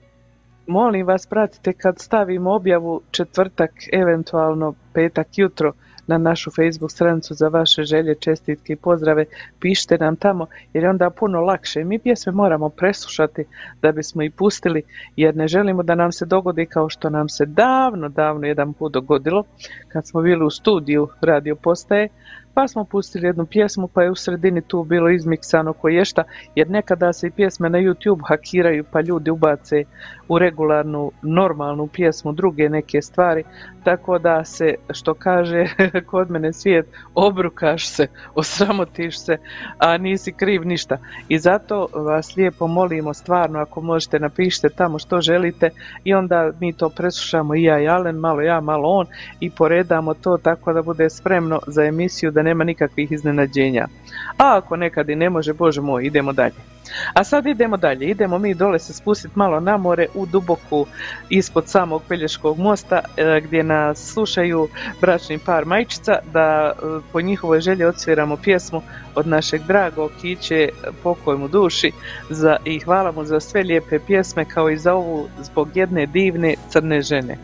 molim vas, pratite kad stavimo objavu četvrtak, eventualno petak jutro, na našu Facebook stranicu za vaše želje, čestitke i pozdrave, pišite nam tamo, jer je onda puno lakše. Mi pjesme moramo preslušati da bismo i pustili, jer ne želimo da nam se dogodi kao što nam se davno, davno jedan put dogodilo, kad smo bili u studiju radio postaje, pa smo pustili jednu pjesmu, pa je u sredini tu bilo izmiksano koješta, jer nekada se i pjesme na YouTube hakiraju, pa ljudi ubace u regularnu, normalnu pjesmu druge neke stvari, tako da se, što kaže kod mene svijet, obrukaš se, osramotiš se, a nisi kriv ništa. I zato vas lijepo molimo, stvarno, ako možete, napišite tamo što želite i onda mi to preslušamo, i ja i Alen, malo ja, malo on, i poredamo to tako da bude spremno za emisiju, da nema nikakvih iznenađenja. A ako nekad i ne može, Bože moj, idemo dalje. A sad idemo dalje, idemo mi dole se spustiti malo na more, u Duboku, ispod samog Pelješkog mosta, gdje nas slušaju bračni par Majčica, da po njihovoj želji odsviramo pjesmu od našeg dragog Kiće, Pokoj mu duši, za, i hvala mu za sve lijepe pjesme, kao i za ovu Zbog jedne divne crne žene.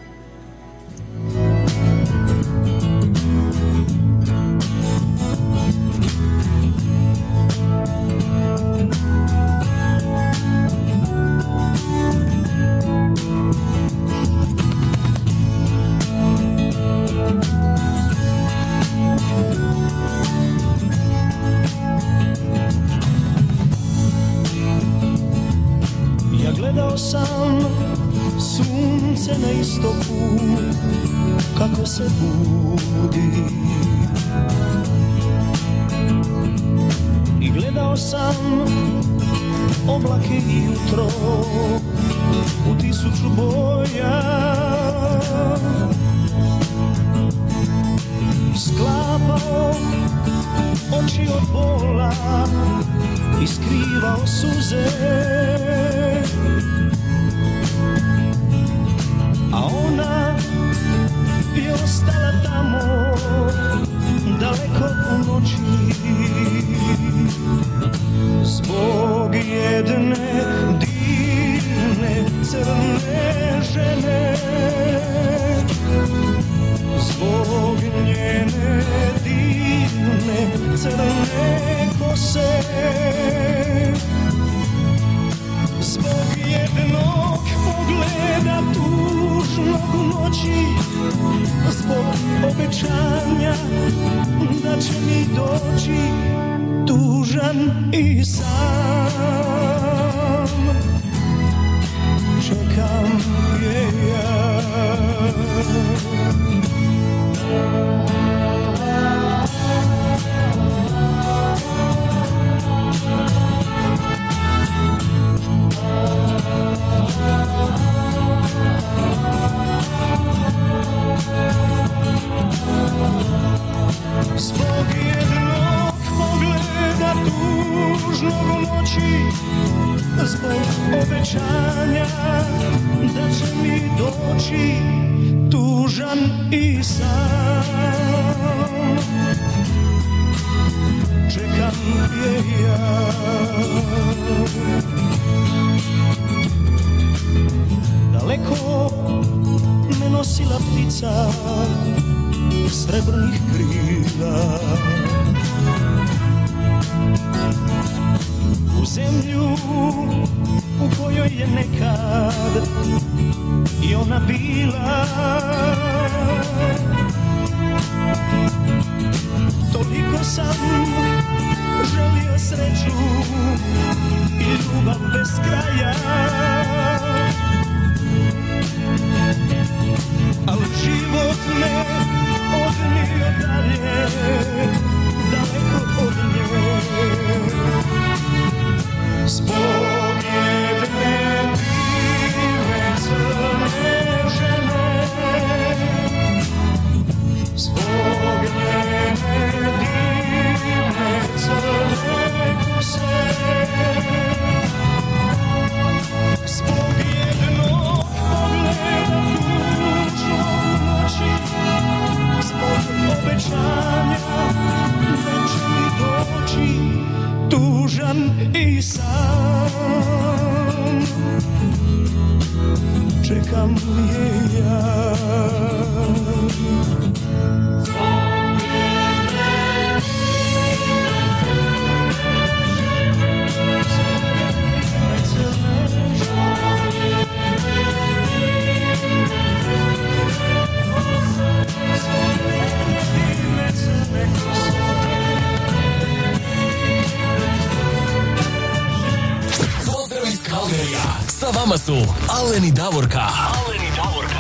nama su Aleni Davorka. Aleni Davorka.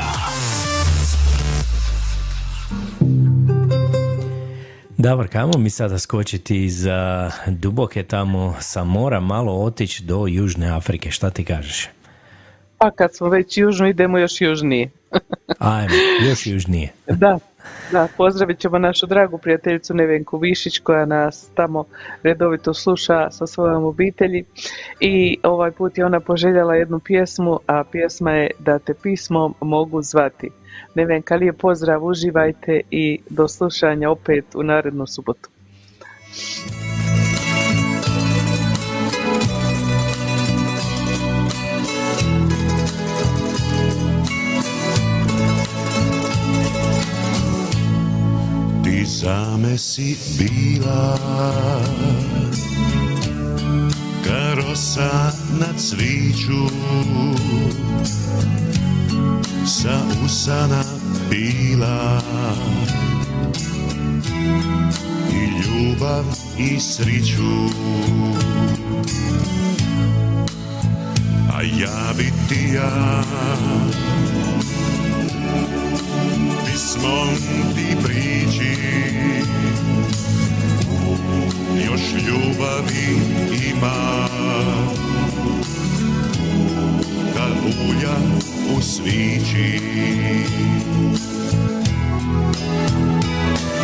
Davor, kamo mi sada skočiti iz Duboke tamo sa mora, malo otići do Južne Afrike, šta ti kažeš? Pa kad smo već južno, idemo još južnije. Ajmo, još južnije. Da, da, pozdravit ćemo našu dragu prijateljicu Nevenku Višić koja nas tamo redovito sluša sa svojom obitelji. I ovaj put je ona poželjela jednu pjesmu, a pjesma je Da te pismom mogu zvati. Nevenka, lijep pozdrav, uživajte i do slušanja opet u narednu subotu. Ti same si bila karosa na cviću, zausana bila i ljubav i sriću, a ja bi ti ja pismom ti priči još ljubavi ima, kad ulja u svići.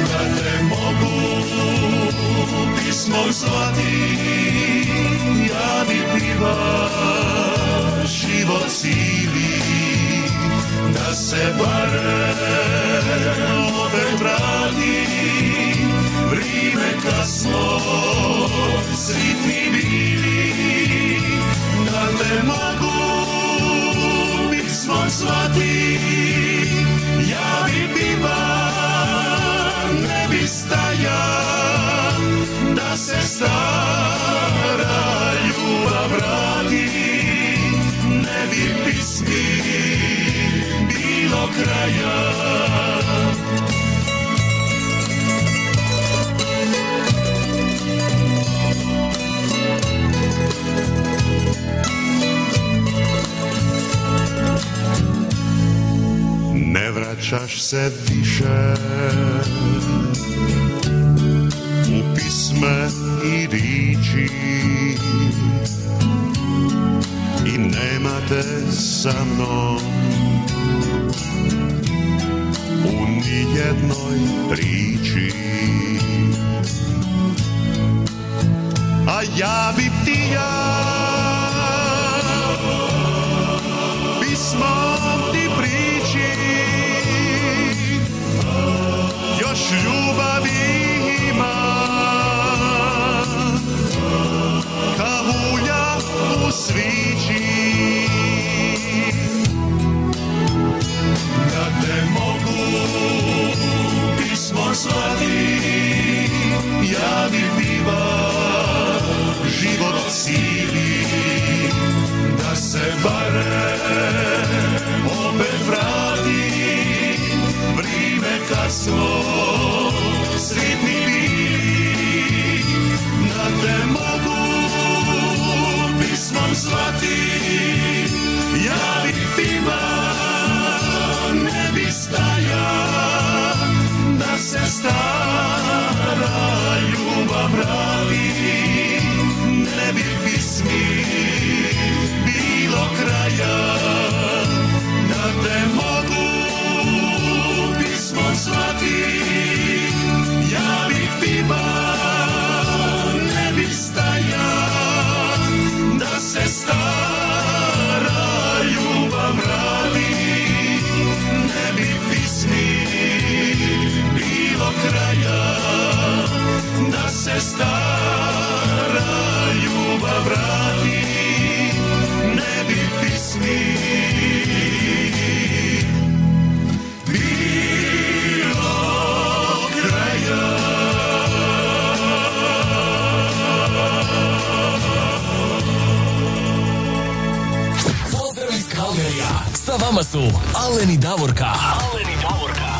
Da te mogu pismom zvati, ja bi piva život sili, da se barem opet radi, vrime kasno, svi ti bili. Da te mogu pismom zvati, ja bi piva ne bi staja, da se stara ljubav vrati, ne bi pismi bilo kraja. Ne vraćaš se više u pisme i riči i nema te sa mnom u nijednoj priči, a ja bi ti ja pismom ti priči još ljubavi ima, kao ulja u svići. Da te mogu pismom zvati, ja bi piva život sili, da se barem opet vrati, vrime kasno, sretni bili. Da te mogu pismom zvati, ja bi piva ne bi staja, da se stara ljubav pravi, ne bi pismi bilo kraja. Da te mogu pismom zvati, ja bi piva ne bi staja, da se stara ljubav pravi, ne bi pismi bilo kraja, da se stara ljubav vrati, ne bi pismi bilo kraja. Pozdrav iz Calgaryja! Sa vama su Aleni Davorka. Aleni Davorka.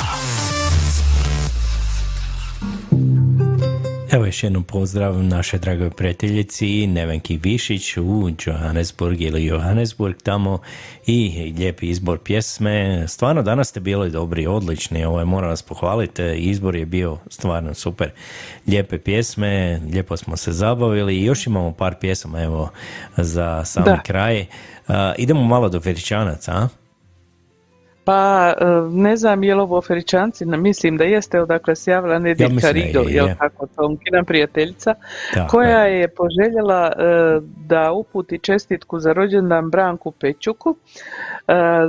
Evo još jednom pozdrav naše dragoj prijateljici Nevenki Višić u Johannesburg ili Johannesburg tamo i lijepi izbor pjesme. Stvarno danas ste bili dobri, odlični, ovaj, moram vas pohvaliti, izbor je bio stvarno super. Lijepe pjesme, lijepo smo se zabavili i još imamo par pjesama evo za sami da. kraj. Uh, idemo malo do Feričanaca, a? Pa ne znam je li ovo Feričanci, mislim da jeste, odakle se javila Nedeljka ja Rigel, je, je. je tako, Tonkina prijateljica, da, koja da. je poželjela uh, da uputi čestitku za rođendan Branku Pečuku. Uh,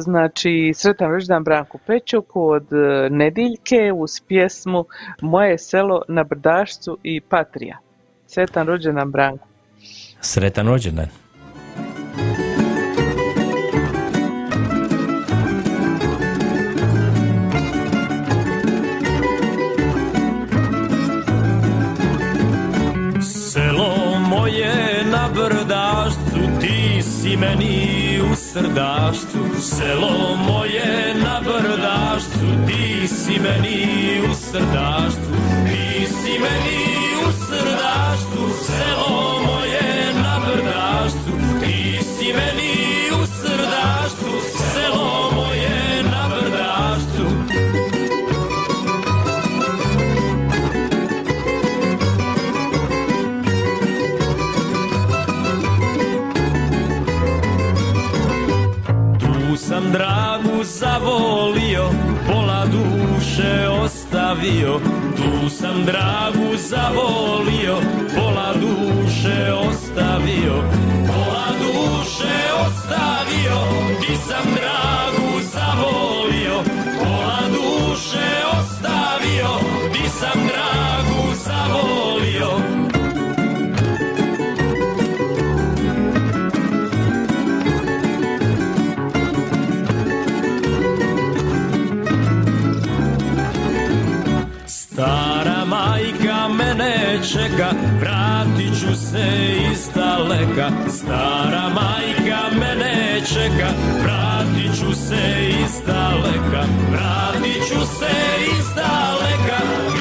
znači, sretan rođendan Branku Pečuku od uh, Nedeljke uz pjesmu Moje selo na Brdašcu i Patrija. Sretan rođendan Branku. Sretan rođendan. Si meni u srdašcu, selo moje na Brdašcu, ti si meni u srdašcu, ti si meni u srdašcu, selo moje na Brdašcu, ti si meni u srdašcu, selo moje na Brdašcu. Sam dragu zavolio, pola duše ostavio, tu sam dragu zavolio, pola duše ostavio, pola duše ostavio, ti sam dragu zavolio, pola duše ostavio, ti sam dragu zavolio. Stara majka mene čeka, vratit ću se iz daleka. Stara majka mene čeka, vratit ću se iz daleka. Vratit ću se iz daleka,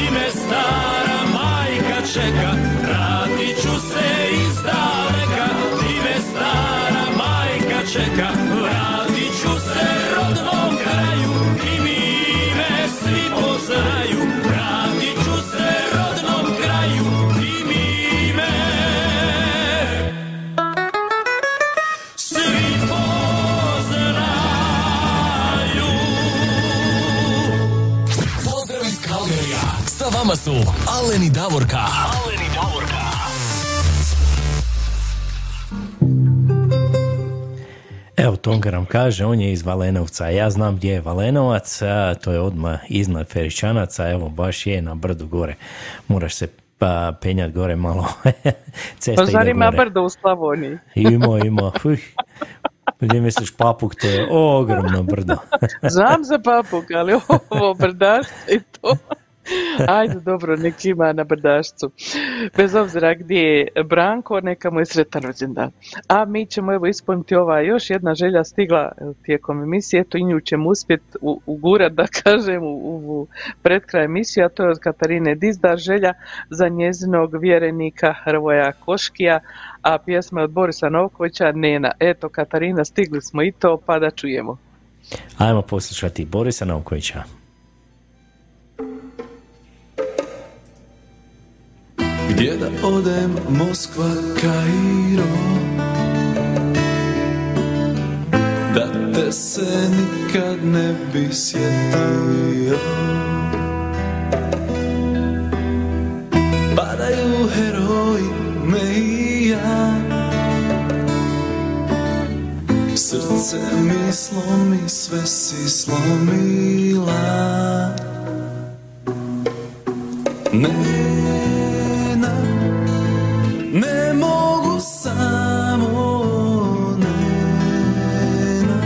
i me stara majka čeka. Vratit ću se iz daleka, i me stara majka čeka. Vratit ću se rodnom kraju, i mi me svi poznaju. Vama su Aleni Davorka. Aleni Davorka. Evo, Tonka nam kaže, on je iz Valenovca. Ja znam gdje je Valenovac, a to je odmah iznad Feričanaca, evo baš je na brdu gore. Moraš se pa penjati gore malo. Cesta ide gore. Ima brdo u Slavoniji. Ima, ima. Gdje misliš Papuk, to je ogromno brdo. Znam za Papuk, ali ovo brdaš i to... Ajde, dobro, nek ima na Brdašcu. Bez obzira gdje je Branko, neka mu je sretan rođendan. A mi ćemo evo ispuniti ova još jedna želja stigla tijekom emisije, eto i nju ćemo uspjeti ugurat, da kažem, u, u pred kraj emisije, a to je od Katarine Dizdar želja za njezinog vjerenika Hrvoja Koškija, a pjesma od Borisa Novkovića Nena. Eto, Katarina, stigli smo i to, pa da čujemo. Ajmo poslušati Borisa Novkovića. Gdje da odem, Moskva, Kairo, da te se nikad ne bi sjetio. Padaju heroji, me i ja, srce mi slomi, sve si slomila. Ne Ne mogu samo, Nena,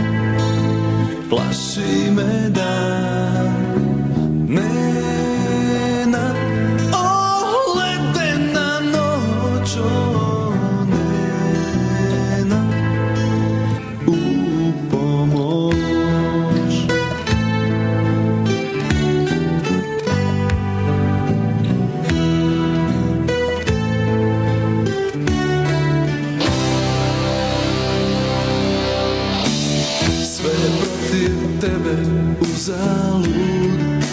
plaši me dan, Nena, oh, ledena noć, oh, Nena, u pomoć. zalud.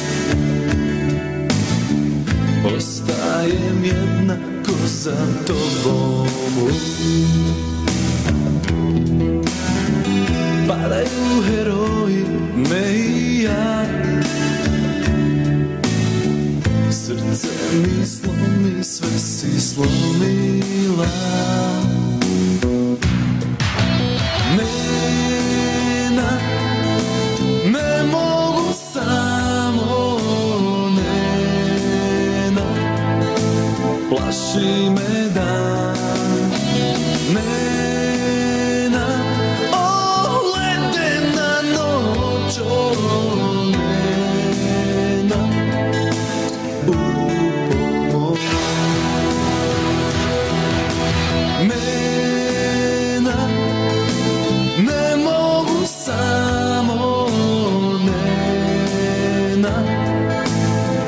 Ostajem jednako za tobom. Padaju heroji, me i ja. Srce mi slomi, sve si slomila. Nena, ne mogu samo, Nena, plaši me dan. Nena, o ledena noć, o Nena, u pomoć. Nena, ne mogu samo, Nena,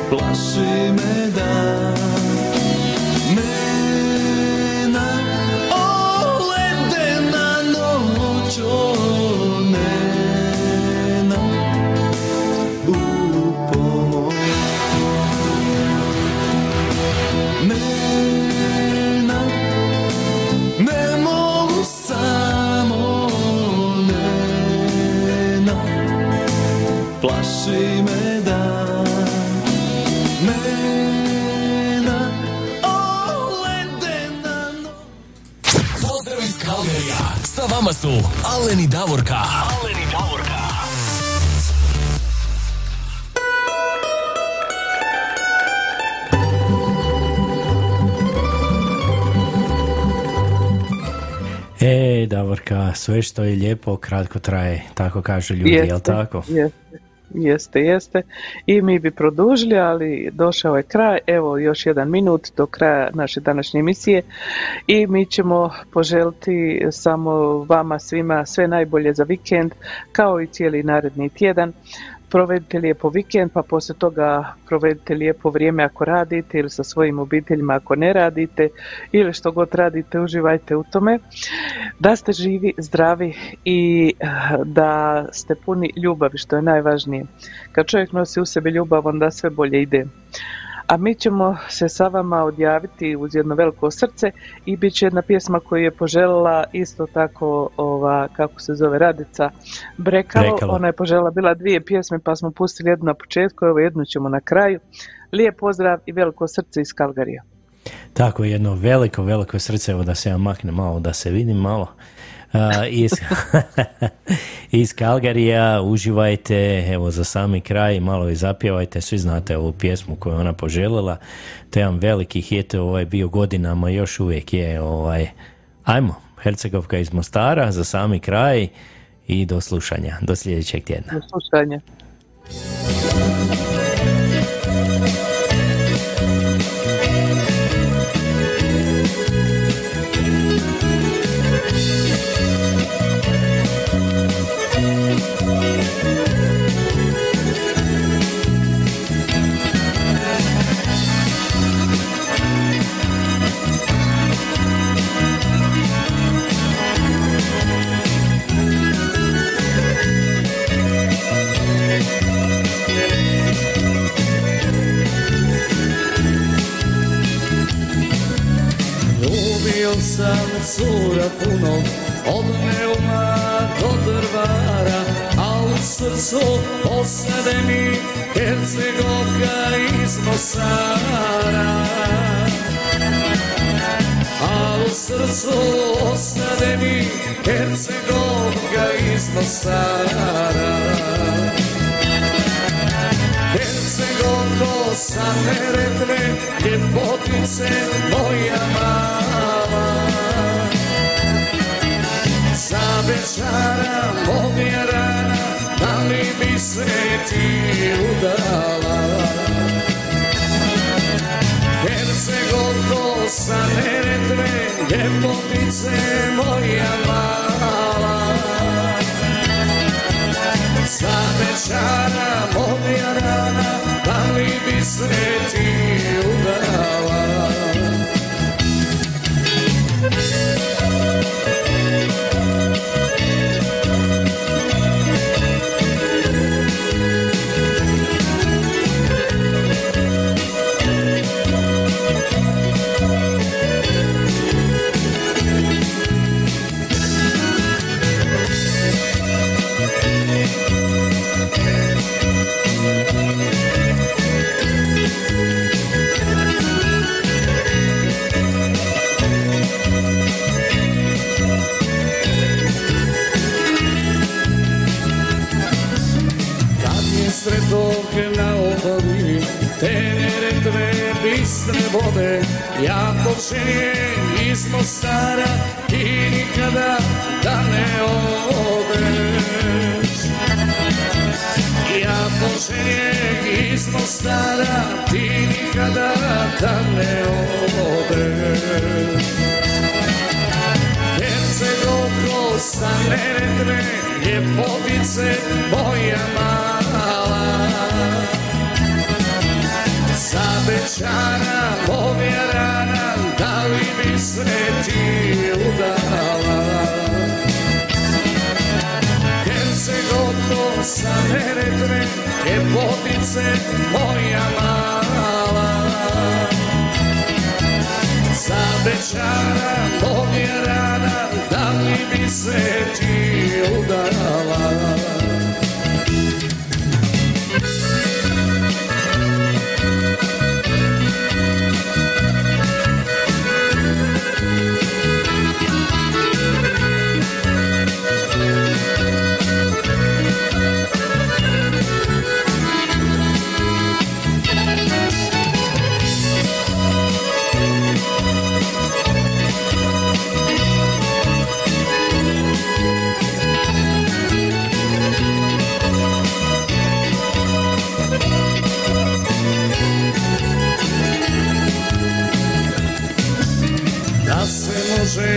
plaši me dan. Vama su Aleni Davorka. Aleni Davorka. Ej, Davorka, sve što je lijepo kratko traje, tako kažu ljudi, jel tako? Jeste, jeste, jeste. I mi bi produžili, ali došao je kraj, evo još jedan minut do kraja naše današnje emisije i mi ćemo poželiti samo vama svima sve najbolje za vikend, kao i cijeli naredni tjedan. Provedite lijepo vikend, pa poslije toga provedite lijepo vrijeme ako radite ili sa svojim obiteljima ako ne radite ili što god radite, uživajte u tome. Da ste živi, zdravi i da ste puni ljubavi, što je najvažnije. Kad čovjek nosi u sebi ljubav, onda sve bolje ide. A mi ćemo se sa vama odjaviti uz jedno veliko srce i bit će jedna pjesma koju je poželjela isto tako ova, kako se zove, Radica Brekalo. Brekalo. Ona je poželjela bila dvije pjesme pa smo pustili jednu na početku, evo jednu ćemo na kraju. Lijep pozdrav i veliko srce iz Kalgarija. Tako, jedno veliko, veliko srce, evo da se ja maknem malo, da se vidim malo. Uh, iz, iz Kalgarija, uživajte, evo za sami kraj, malo i zapjevajte, svi znate ovu pjesmu koju ona poželjela, to je jedan veliki hit, ovaj, bio godinama, još uvijek je, ovaj, ajmo, Hercegovka iz Mostara, za sami kraj i do slušanja, do sljedećeg tjedna. Do slušanja. Sam cura puno, od neuma do Drvara, a u srcu osade mi Hercegovka iz Mostara. A u srcu osade mi Hercegovka iz Mostara. Hercegovko sa Neretve, ljepotice moja mala. Za večara mog je rana, da li bi se ti udala? Hercegovko sa Neretve, ljepotice moja mala. Za večara mog je rana, da li bi se ti udala? Thank you. Te neretve blisne vode, ja počinje iz Mostara, ti nikada da ne odeš. Ja počinje iz Mostara, ti nikada da ne odeš. Perce oko sa neretve, ljepotice moja mala. Za večara moja rana, da li bi se ti udala? Herce gotovo sa Neretve, ljepotice moja mala. Za večara moja rana, da li bi se ti udala? Može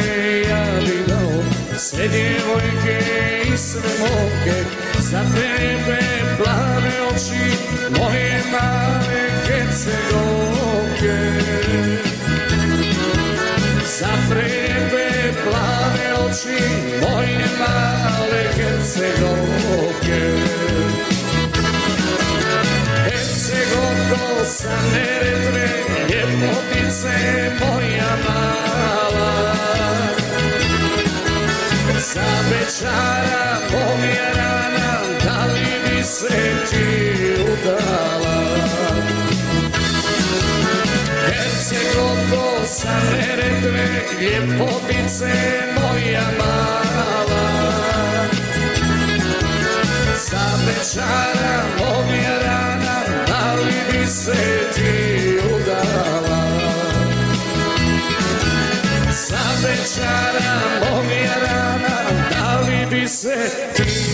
ja bi dao sve djevojke i sve moke, za tebe plave oči, moje male Hercegovke. Za tebe plave oči, moje male Hercegovke. Hercegovko sa Neretve, ljepotice moja mala. Za večara moja rana, da li bi se ti udala? Hercegovko sa Neretve, ljepotice moja mala. Za večara moja rana, da li bi se ti udala? Za večara moja rana, da li bi se ti